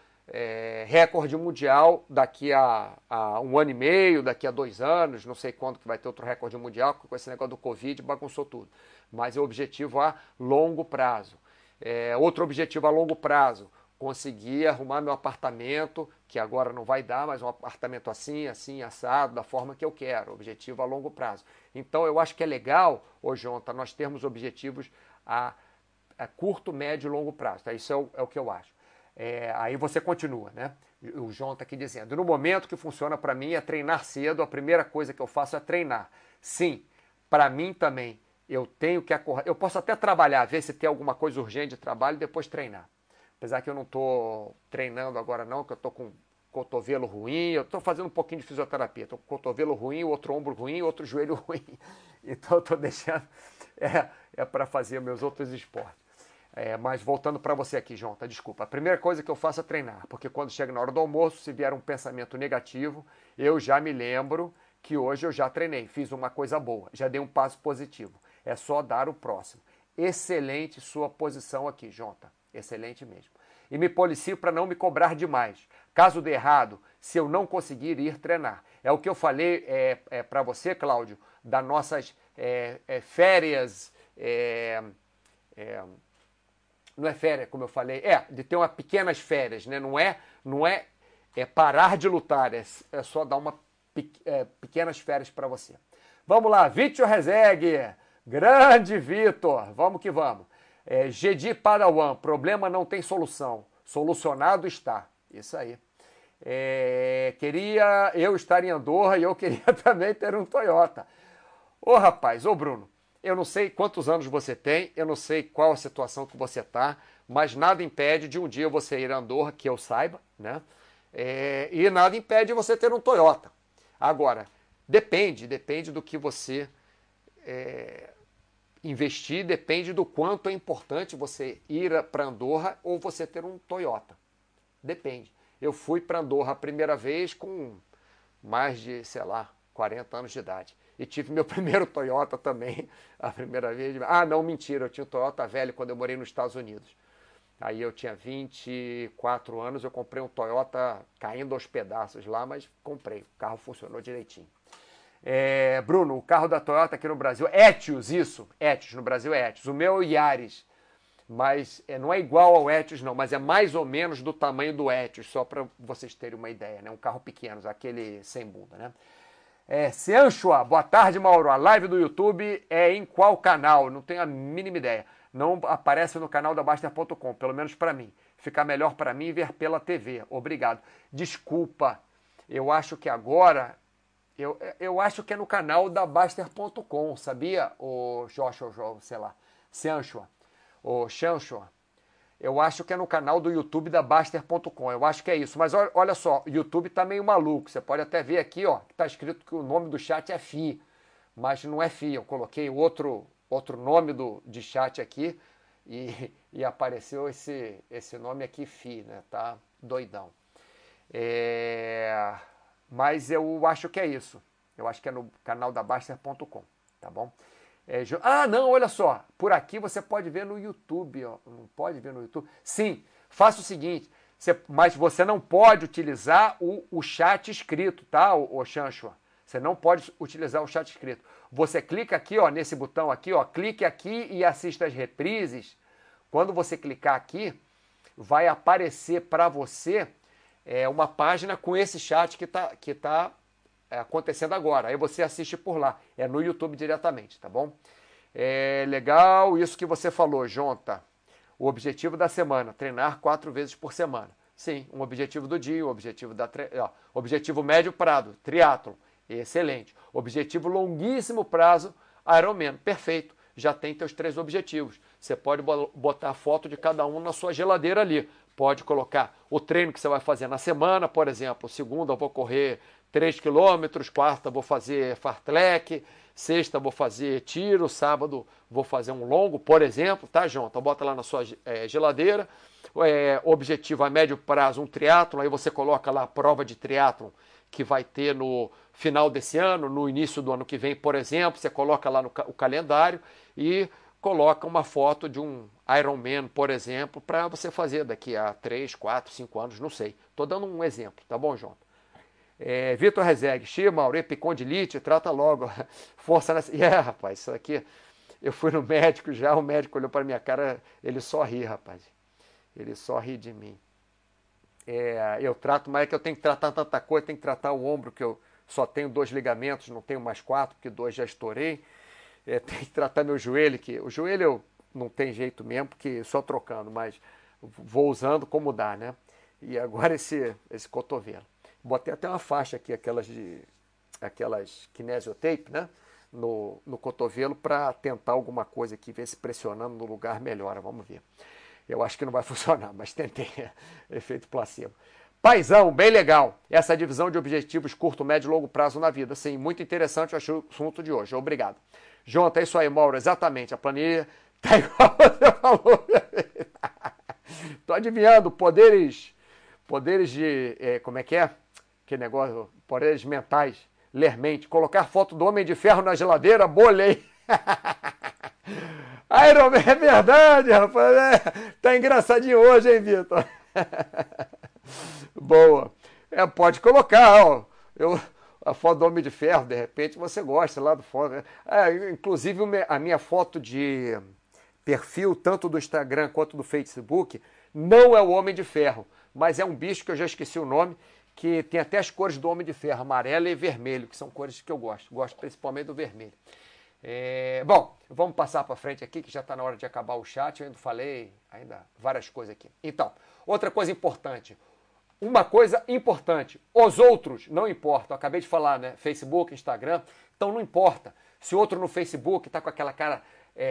recorde mundial daqui a 1 ano e meio, daqui a 2 anos, não sei quando que vai ter outro recorde mundial, porque com esse negócio do Covid bagunçou tudo. Mas é objetivo a longo prazo. Outro objetivo a longo prazo, consegui arrumar meu apartamento, que agora não vai dar, mas um apartamento assim, assim, assado, da forma que eu quero, objetivo a longo prazo. Então eu acho que é legal, ô Jonta, nós termos objetivos a curto, médio e longo prazo, tá? Isso é o que eu acho. Aí você continua, né? O João está aqui dizendo, no momento que funciona para mim é treinar cedo, a primeira coisa que eu faço é treinar. Sim, para mim também, eu tenho que acordar, eu posso até trabalhar, ver se tem alguma coisa urgente de trabalho e depois treinar. Apesar que eu não estou treinando agora não, que eu estou com cotovelo ruim, eu estou fazendo um pouquinho de fisioterapia, estou com cotovelo ruim, outro ombro ruim, outro joelho ruim, então eu estou deixando, para fazer meus outros esportes. Mas voltando para você aqui, João, tá? Desculpa. A primeira coisa que eu faço é treinar, porque quando chega na hora do almoço, se vier um pensamento negativo, eu já me lembro que hoje eu já treinei, fiz uma coisa boa, já dei um passo positivo. É só dar o próximo. Excelente sua posição aqui, João, tá? Excelente mesmo. E me policio para não me cobrar demais. Caso dê errado, se eu não conseguir ir treinar. É o que eu falei para você, Cláudio, das nossas férias... Não é férias, como eu falei, de ter umas pequenas férias, né? Não é parar de lutar, é só dar uma pequenas férias para você. Vamos lá, Vitor Rezegue, grande Vitor, vamos que vamos. Gedi Padawan, problema não tem solução, solucionado está, isso aí. Queria eu estar em Andorra e eu queria também ter um Toyota. Ô Bruno. Eu não sei quantos anos você tem, eu não sei qual a situação que você está, mas nada impede de um dia você ir a Andorra, que eu saiba, né? E nada impede você ter um Toyota. Agora, depende do que você investir, depende do quanto é importante você ir para Andorra ou você ter um Toyota. Depende. Eu fui para Andorra a primeira vez com mais de, 40 anos de idade. E tive meu primeiro Toyota também, a primeira vez. Ah, não, mentira, eu tinha um Toyota velho quando eu morei nos Estados Unidos. Aí eu tinha 24 anos, eu comprei um Toyota caindo aos pedaços lá, mas comprei, o carro funcionou direitinho. Bruno, o carro da Toyota aqui no Brasil, Etios, isso, Etios, no Brasil é Etios. O meu é Yaris, mas não é igual ao Etios não, mas é mais ou menos do tamanho do Etios, só para vocês terem uma ideia, né? Um carro pequeno, aquele sem bunda, né? Cianchoa, boa tarde, Mauro. A live do YouTube é em qual canal? Não tenho a mínima ideia. Não aparece no canal da Baxter.com, pelo menos para mim. Fica melhor para mim ver pela TV. Obrigado. Desculpa, eu acho que agora... Eu acho que é no canal da Baxter.com, sabia? O Joshua, sei lá. Cianchoa. O Sencho. Eu acho que é no canal do YouTube da Baxter.com, eu acho que é isso. Mas olha só, o YouTube tá meio maluco, você pode até ver aqui, ó, que tá escrito que o nome do chat é FI, mas não é FI, eu coloquei outro nome de chat aqui e apareceu esse nome aqui, FI, né, tá doidão. Mas eu acho que é isso, eu acho que é no canal da Baxter.com, tá bom? Não, olha só, por aqui você pode ver no YouTube, ó. Não pode ver no YouTube? Sim, faça o seguinte, mas você não pode utilizar o chat escrito, tá, o Sencho? Você não pode utilizar o chat escrito. Você clica aqui, ó, nesse botão aqui, ó, clique aqui e assista as reprises. Quando você clicar aqui, vai aparecer para você uma página com esse chat que tá acontecendo agora, aí você assiste por lá, no YouTube diretamente, tá bom? Legal isso que você falou, Jonta. O objetivo da semana, treinar 4 vezes por semana. Sim, um objetivo do dia, um objetivo objetivo médio prazo, triatlo, excelente. Objetivo longuíssimo prazo, Ironman, perfeito. Já tem teus 3 objetivos. Você pode botar a foto de cada um na sua geladeira ali. Pode colocar o treino que você vai fazer na semana, por exemplo, segunda eu vou correr 3 quilômetros, quarta vou fazer fartlek, sexta vou fazer tiro, sábado vou fazer um longo, por exemplo, tá, João? Então bota lá na sua geladeira, objetivo a médio prazo, um triatlon, aí você coloca lá a prova de triatlon que vai ter no final desse ano, no início do ano que vem, por exemplo, você coloca lá o calendário e coloca uma foto de um Ironman, por exemplo, para você fazer daqui a 3, 4, 5 anos, não sei. Estou dando um exemplo, tá bom, João? Vitor Rezegue, Mauro, epicondilite, trata logo, força nessa... rapaz, isso aqui, eu fui no médico já, o médico olhou para minha cara, ele só ri, rapaz, ele só ri de mim, eu trato, mas é que eu tenho que tratar tanta coisa, tenho que tratar o ombro, que eu só tenho 2 ligamentos, não tenho mais 4, porque 2 já estourei. Tem que tratar meu joelho, que o joelho eu não tem jeito mesmo, porque só trocando, mas vou usando como dá, né? E agora esse cotovelo. Botei até uma faixa aqui, aquelas Kinesiotape, né? No cotovelo, para tentar alguma coisa aqui, ver se pressionando no lugar melhora, vamos ver. Eu acho que não vai funcionar, mas tentei. Efeito placebo. Paizão, bem legal. Essa divisão de objetivos curto, médio e longo prazo na vida. Sim, muito interessante, eu achei o assunto de hoje. Obrigado. Jonta, é isso aí, Mauro. Exatamente, a planilha tá igual você falou. Tô adivinhando, poderes de... como é que é? Que negócio? Poderes mentais. Ler mente. Colocar foto do Homem de Ferro na geladeira, bolei. Ironman, é verdade, rapaz. Tá engraçadinho hoje, hein, Vitor? Boa. Pode colocar, ó. A foto do Homem de Ferro, de repente você gosta lá do fundo. Né? Inclusive, a minha foto de perfil, tanto do Instagram quanto do Facebook, não é o Homem de Ferro, mas é um bicho que eu já esqueci o nome, que tem até as cores do Homem de Ferro, amarelo e vermelho, que são cores que eu gosto. Gosto principalmente do vermelho. Bom, vamos passar para frente aqui, que já está na hora de acabar o chat. Eu ainda falei várias coisas aqui. Então, outra coisa importante. Uma coisa importante. Os outros não importam. Eu acabei de falar, né? Facebook, Instagram. Então, não importa. Se outro no Facebook está com aquela cara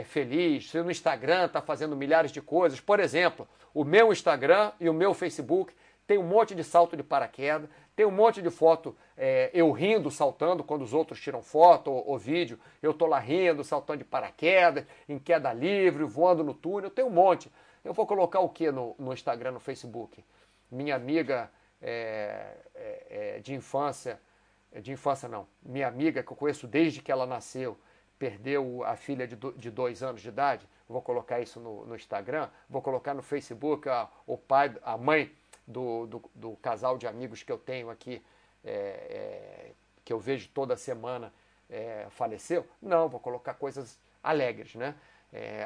feliz, se no Instagram está fazendo milhares de coisas. Por exemplo, o meu Instagram e o meu Facebook... Tem um monte de salto de paraquedas, tem um monte de foto eu rindo, saltando, quando os outros tiram foto ou vídeo, eu tô lá rindo, saltando de paraquedas, em queda livre, voando no túnel, tem um monte. Eu vou colocar o que no Instagram, no Facebook? Minha amiga minha amiga que eu conheço desde que ela nasceu, perdeu a filha de 2 anos de idade, vou colocar isso no Instagram, vou colocar no Facebook o pai, a mãe, do casal de amigos que eu tenho aqui, que eu vejo toda semana, faleceu? Não, vou colocar coisas alegres, né?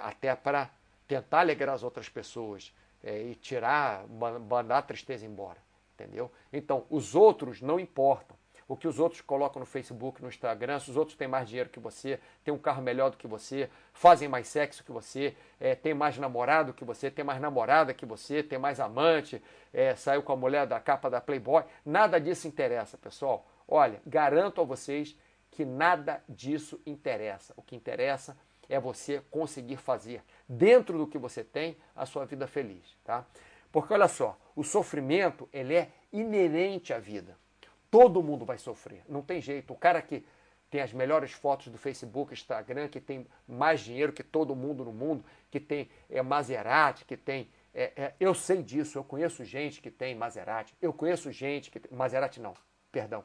Até para tentar alegrar as outras pessoas e tirar, mandar a tristeza embora, entendeu? Então, os outros não importam. O que os outros colocam no Facebook, no Instagram, se os outros têm mais dinheiro que você, têm um carro melhor do que você, fazem mais sexo que você, têm mais namorado que você, têm mais namorada que você, têm mais amante, saiu com a mulher da capa da Playboy, nada disso interessa, pessoal. Olha, garanto a vocês que nada disso interessa. O que interessa é você conseguir fazer, dentro do que você tem, a sua vida feliz, tá? Porque, olha só, o sofrimento, ele é inerente à vida. Todo mundo vai sofrer, não tem jeito. O cara que tem as melhores fotos do Facebook, Instagram, que tem mais dinheiro que todo mundo no mundo, que tem Maserati, que tem... eu sei disso, eu conheço gente que tem Maserati, eu conheço gente que... Maserati não, perdão.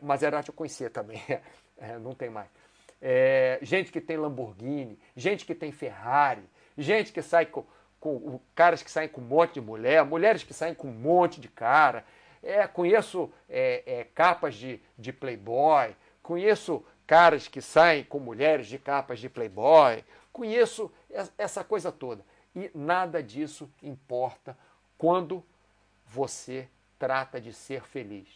Maserati eu conhecia também, não tem mais. Gente que tem Lamborghini, gente que tem Ferrari, gente que sai com caras que saem com um monte de mulher, mulheres que saem com um monte de cara... conheço capas de Playboy, conheço caras que saem com mulheres de capas de Playboy, conheço essa coisa toda. E nada disso importa quando você trata de ser feliz.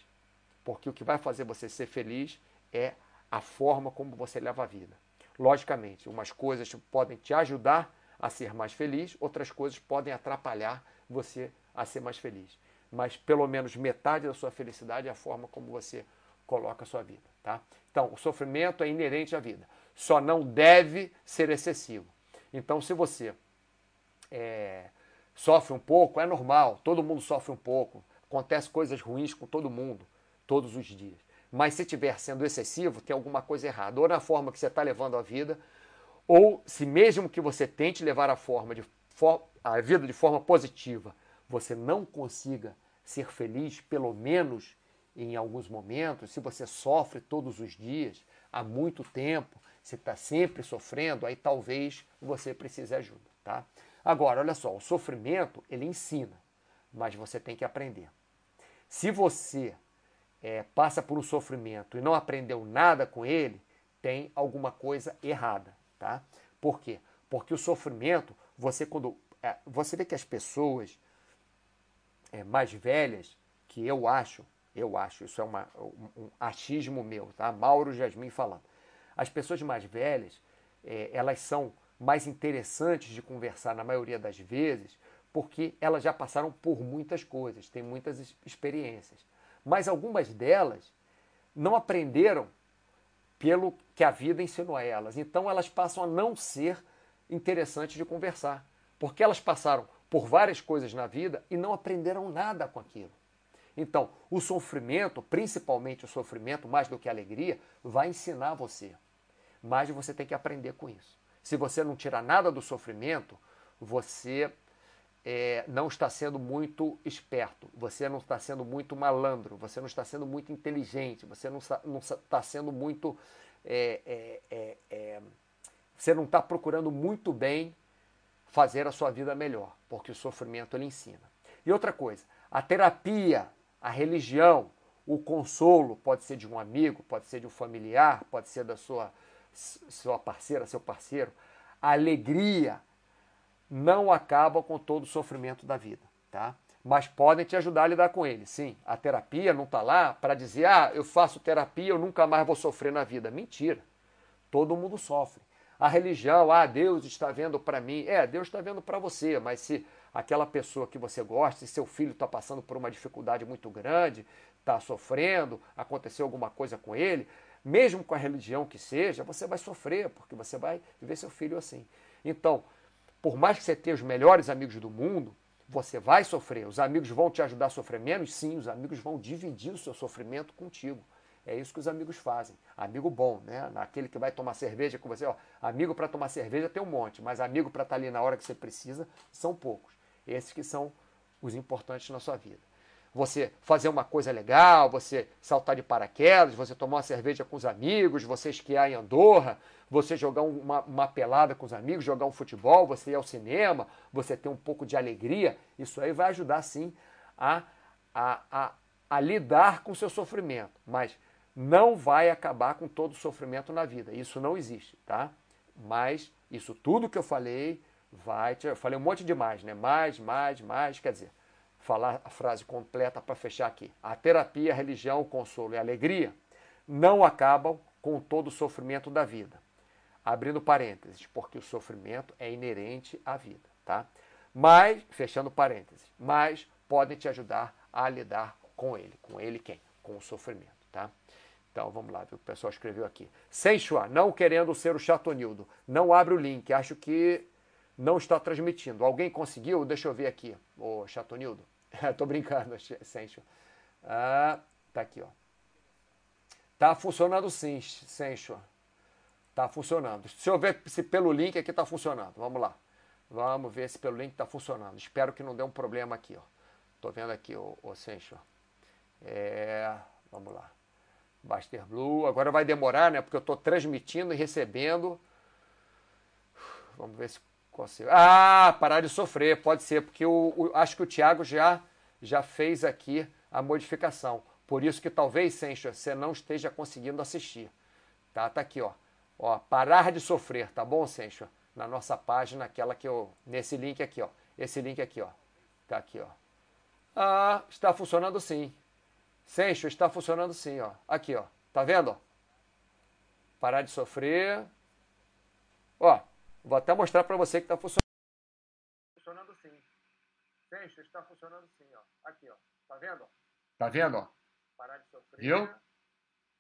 Porque o que vai fazer você ser feliz é a forma como você leva a vida. Logicamente, umas coisas podem te ajudar a ser mais feliz, outras coisas podem atrapalhar você a ser mais feliz. Mas pelo menos metade da sua felicidade é a forma como você coloca a sua vida, tá? Então, o sofrimento é inerente à vida, só não deve ser excessivo. Então, se você sofre um pouco, é normal, todo mundo sofre um pouco, acontece coisas ruins com todo mundo, todos os dias. Mas se estiver sendo excessivo, tem alguma coisa errada, ou na forma que você está levando a vida, ou se mesmo que você tente levar a vida de forma positiva, você não consiga ser feliz, pelo menos em alguns momentos, se você sofre todos os dias, há muito tempo, você está sempre sofrendo, aí talvez você precise de ajuda, tá? Agora, olha só, o sofrimento, ele ensina, mas você tem que aprender. Se você passa por um sofrimento e não aprendeu nada com ele, tem alguma coisa errada, tá? Por quê? Porque o sofrimento, você vê que as pessoas... mais velhas, que eu acho, isso é um achismo meu, tá? Mauro Jasmin falando. As pessoas mais velhas, elas são mais interessantes de conversar na maioria das vezes, porque elas já passaram por muitas coisas, têm muitas experiências. Mas algumas delas não aprenderam pelo que a vida ensinou a elas. Então elas passam a não ser interessantes de conversar, porque elas passaram por várias coisas na vida e não aprenderam nada com aquilo. Então, o sofrimento, principalmente o sofrimento, mais do que a alegria, vai ensinar você. Mas você tem que aprender com isso. Se você não tirar nada do sofrimento, você não está sendo muito esperto, você não está sendo muito malandro, você não está sendo muito inteligente, você não está sendo muito... você não está procurando muito bem fazer a sua vida melhor, porque o sofrimento ele ensina. E outra coisa, a terapia, a religião, o consolo, pode ser de um amigo, pode ser de um familiar, pode ser da sua parceira, seu parceiro. A alegria não acaba com todo o sofrimento da vida, tá? Mas podem te ajudar a lidar com ele, sim. A terapia não está lá para dizer, eu faço terapia, eu nunca mais vou sofrer na vida. Mentira, todo mundo sofre. A religião, Deus está vendo para mim. Deus está vendo para você, mas se aquela pessoa que você gosta, se seu filho está passando por uma dificuldade muito grande, está sofrendo, aconteceu alguma coisa com ele, mesmo com a religião que seja, você vai sofrer, porque você vai ver seu filho assim. Então, por mais que você tenha os melhores amigos do mundo, você vai sofrer. Os amigos vão te ajudar a sofrer menos? Sim, os amigos vão dividir o seu sofrimento contigo. É isso que os amigos fazem. Amigo bom, né? Aquele que vai tomar cerveja com você. Ó, amigo para tomar cerveja tem um monte, mas amigo para estar ali na hora que você precisa são poucos. Esses que são os importantes na sua vida. Você fazer uma coisa legal, você saltar de paraquedas, você tomar uma cerveja com os amigos, você esquiar em Andorra, você jogar uma pelada com os amigos, jogar um futebol, você ir ao cinema, você ter um pouco de alegria. Isso aí vai ajudar, sim, a lidar com o seu sofrimento. Mas não vai acabar com todo o sofrimento na vida. Isso não existe, tá? Mas isso tudo que eu falei... eu falei um monte de mais, né? Mais, quer dizer, falar a frase completa para fechar aqui. A terapia, a religião, o consolo e a alegria não acabam com todo o sofrimento da vida. Abrindo parênteses, porque o sofrimento é inerente à vida, tá? Mas, fechando parênteses, mas podem te ajudar a lidar com ele. Com ele quem? Com o sofrimento, tá? Então, vamos lá, o pessoal escreveu aqui. Sencho, não querendo ser o Chatonildo, não abre o link, acho que... não está transmitindo. Alguém conseguiu? Deixa eu ver aqui. Ô, Chatonildo. Tô brincando, Sencho. Tá aqui, ó. Tá funcionando sim, Sencho. Tá funcionando. Deixa eu ver se pelo link aqui tá funcionando. Vamos lá. Vamos ver se pelo link tá funcionando. Espero que não dê um problema aqui, ó. Tô vendo aqui, ô Sencho. Vamos lá. Baxter Blue. Agora vai demorar, né? Porque eu tô transmitindo e recebendo. Vamos ver se... parar de sofrer, pode ser, porque eu acho que o Tiago já fez aqui a modificação. Por isso que talvez, Sencho, você não esteja conseguindo assistir. Tá aqui, ó. Parar de sofrer, tá bom, Sencho? Na nossa página, aquela que eu... nesse link aqui, ó. Esse link aqui, ó. Tá aqui, ó. Está funcionando sim. Sencho, está funcionando sim, ó. Aqui, ó. Tá vendo, ó? Parar de sofrer. Ó. Vou até mostrar para você que está funcionando. Funcionando sim. Sencho, está funcionando sim, ó. Aqui, ó. Tá vendo? Tá vendo, ó? Parar de sofrer. Viu?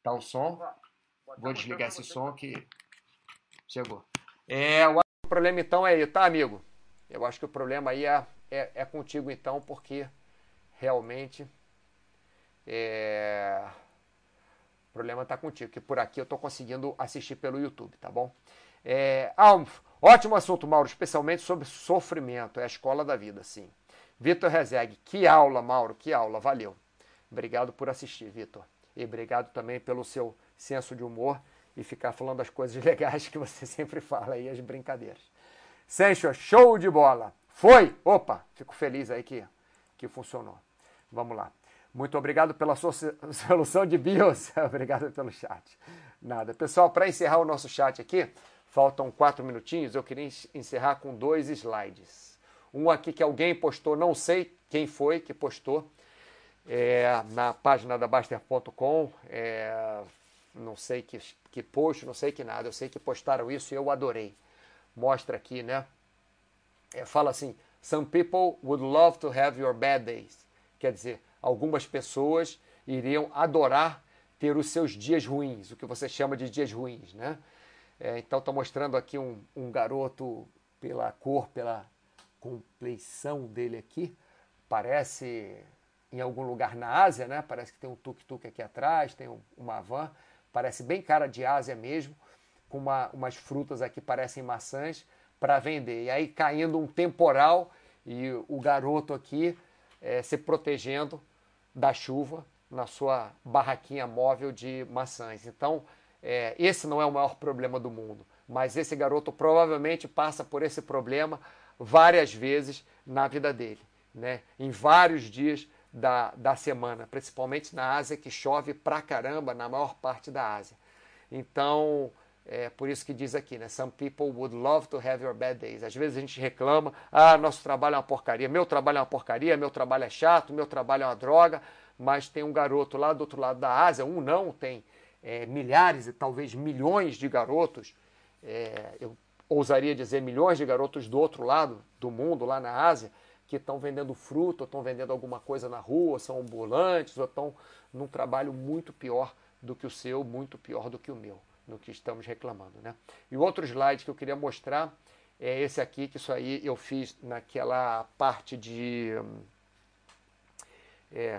Tá o som. Vou desligar esse som que chegou. Eu acho que o problema então é aí, tá, amigo? Eu acho que o problema aí é contigo então, porque realmente o problema tá contigo, que por aqui eu tô conseguindo assistir pelo YouTube, tá bom? Ótimo assunto, Mauro, especialmente sobre sofrimento, é a escola da vida, sim. Vitor Rezegue, que aula, Mauro, que aula, valeu. Obrigado por assistir, Vitor. E obrigado também pelo seu senso de humor e ficar falando as coisas legais que você sempre fala aí, as brincadeiras. Sencho, show de bola. Foi? Opa, fico feliz aí que funcionou. Vamos lá. Muito obrigado pela sua solução de BIOS. Obrigado pelo chat. Nada. Pessoal, para encerrar o nosso chat aqui, faltam 4 minutinhos, eu queria encerrar com 2 slides. Um aqui que alguém postou, não sei quem foi que postou na página da Baxter.com, não sei que post, não sei que nada, eu sei que postaram isso e eu adorei. Mostra aqui, né? Fala assim, some people would love to have your bad days. Quer dizer, algumas pessoas iriam adorar ter os seus dias ruins, o que você chama de dias ruins, né? Então, estou mostrando aqui um garoto pela cor, pela compleição dele aqui. Parece em algum lugar na Ásia, né? Parece que tem um tuk-tuk aqui atrás, tem uma van. Parece bem cara de Ásia mesmo, com umas frutas aqui, parecem maçãs, para vender. E aí caindo um temporal e o garoto aqui se protegendo da chuva na sua barraquinha móvel de maçãs. Então, esse não é o maior problema do mundo, mas esse garoto provavelmente passa por esse problema várias vezes na vida dele, né? Em vários dias da semana, principalmente na Ásia, que chove pra caramba na maior parte da Ásia. Então, por isso que diz aqui, né? Some people would love to have your bad days. Às vezes a gente reclama, nosso trabalho é uma porcaria, meu trabalho é uma porcaria, meu trabalho é chato, meu trabalho é uma droga, mas tem um garoto lá do outro lado da Ásia, tem milhares e talvez milhões de garotos, eu ousaria dizer milhões de garotos do outro lado do mundo, lá na Ásia, que estão vendendo fruta, ou estão vendendo alguma coisa na rua, ou são ambulantes, ou estão num trabalho muito pior do que o seu, muito pior do que o meu, no que estamos reclamando, né? E o outro slide que eu queria mostrar é esse aqui, que isso aí eu fiz naquela parte de...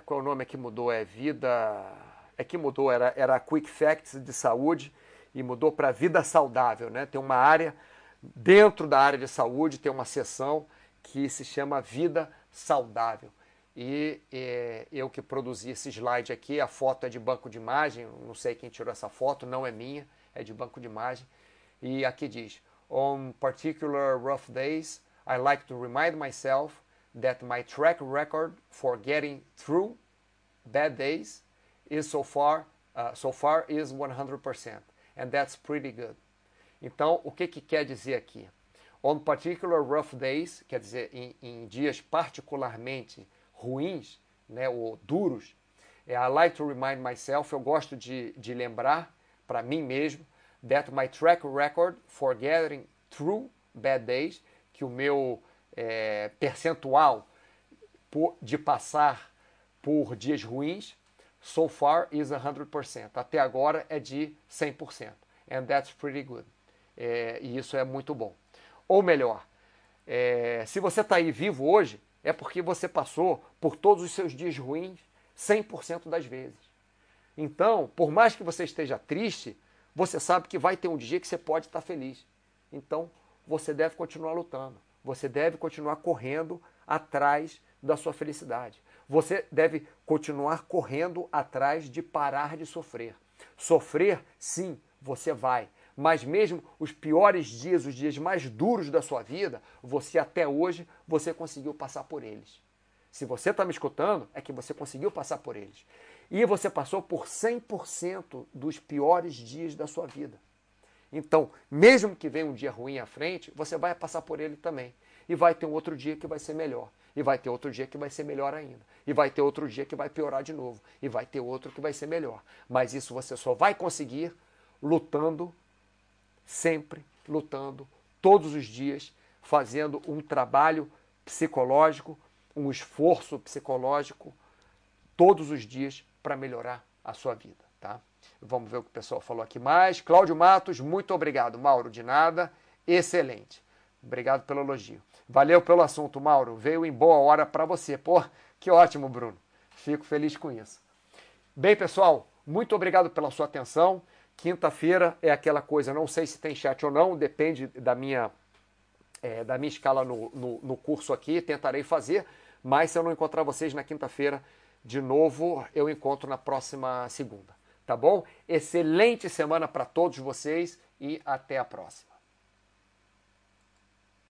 qual o nome que mudou? Era Quick Facts de Saúde e mudou para Vida Saudável, né? Tem uma área, dentro da área de saúde, tem uma seção que se chama Vida Saudável. E eu que produzi esse slide aqui, a foto é de banco de imagem, não sei quem tirou essa foto, não é minha, é de banco de imagem. E aqui diz, on particular rough days, I like to remind myself that my track record for getting through bad days is so far is 100%, and that's pretty good. Então, o que quer dizer aqui? On particular rough days, quer dizer, em dias particularmente ruins, né, ou duros, I like to remind myself, eu gosto de lembrar para mim mesmo, that my track record for getting through bad days, que o meu percentual de passar por dias ruins, so far is 100%. Até agora é de 100%. And that's pretty good. E isso é muito bom. Ou melhor, se você está aí vivo hoje, é porque você passou por todos os seus dias ruins 100% das vezes. Então, por mais que você esteja triste, você sabe que vai ter um dia que você pode estar feliz. Então, você deve continuar lutando. Você deve continuar correndo atrás da sua felicidade. Você deve continuar correndo atrás de parar de sofrer. Sofrer, sim, você vai. Mas mesmo os piores dias, os dias mais duros da sua vida, você até hoje, você conseguiu passar por eles. Se você está me escutando, é que você conseguiu passar por eles. E você passou por 100% dos piores dias da sua vida. Então, mesmo que venha um dia ruim à frente, você vai passar por ele também. E vai ter um outro dia que vai ser melhor. E vai ter outro dia que vai ser melhor ainda. E vai ter outro dia que vai piorar de novo. E vai ter outro que vai ser melhor. Mas isso você só vai conseguir lutando, sempre lutando, todos os dias, fazendo um trabalho psicológico, um esforço psicológico, todos os dias para melhorar a sua vida, tá? Vamos ver o que o pessoal falou aqui mais. Cláudio Matos, muito obrigado. Mauro, de nada. Excelente. Obrigado pelo elogio. Valeu pelo assunto, Mauro. Veio em boa hora para você. Pô, que ótimo, Bruno. Fico feliz com isso. Bem, pessoal, muito obrigado pela sua atenção. Quinta-feira é aquela coisa, não sei se tem chat ou não, depende da minha escala no curso aqui, tentarei fazer, mas se eu não encontrar vocês na quinta-feira, de novo, eu encontro na próxima segunda. Tá bom? Excelente semana para todos vocês e até a próxima.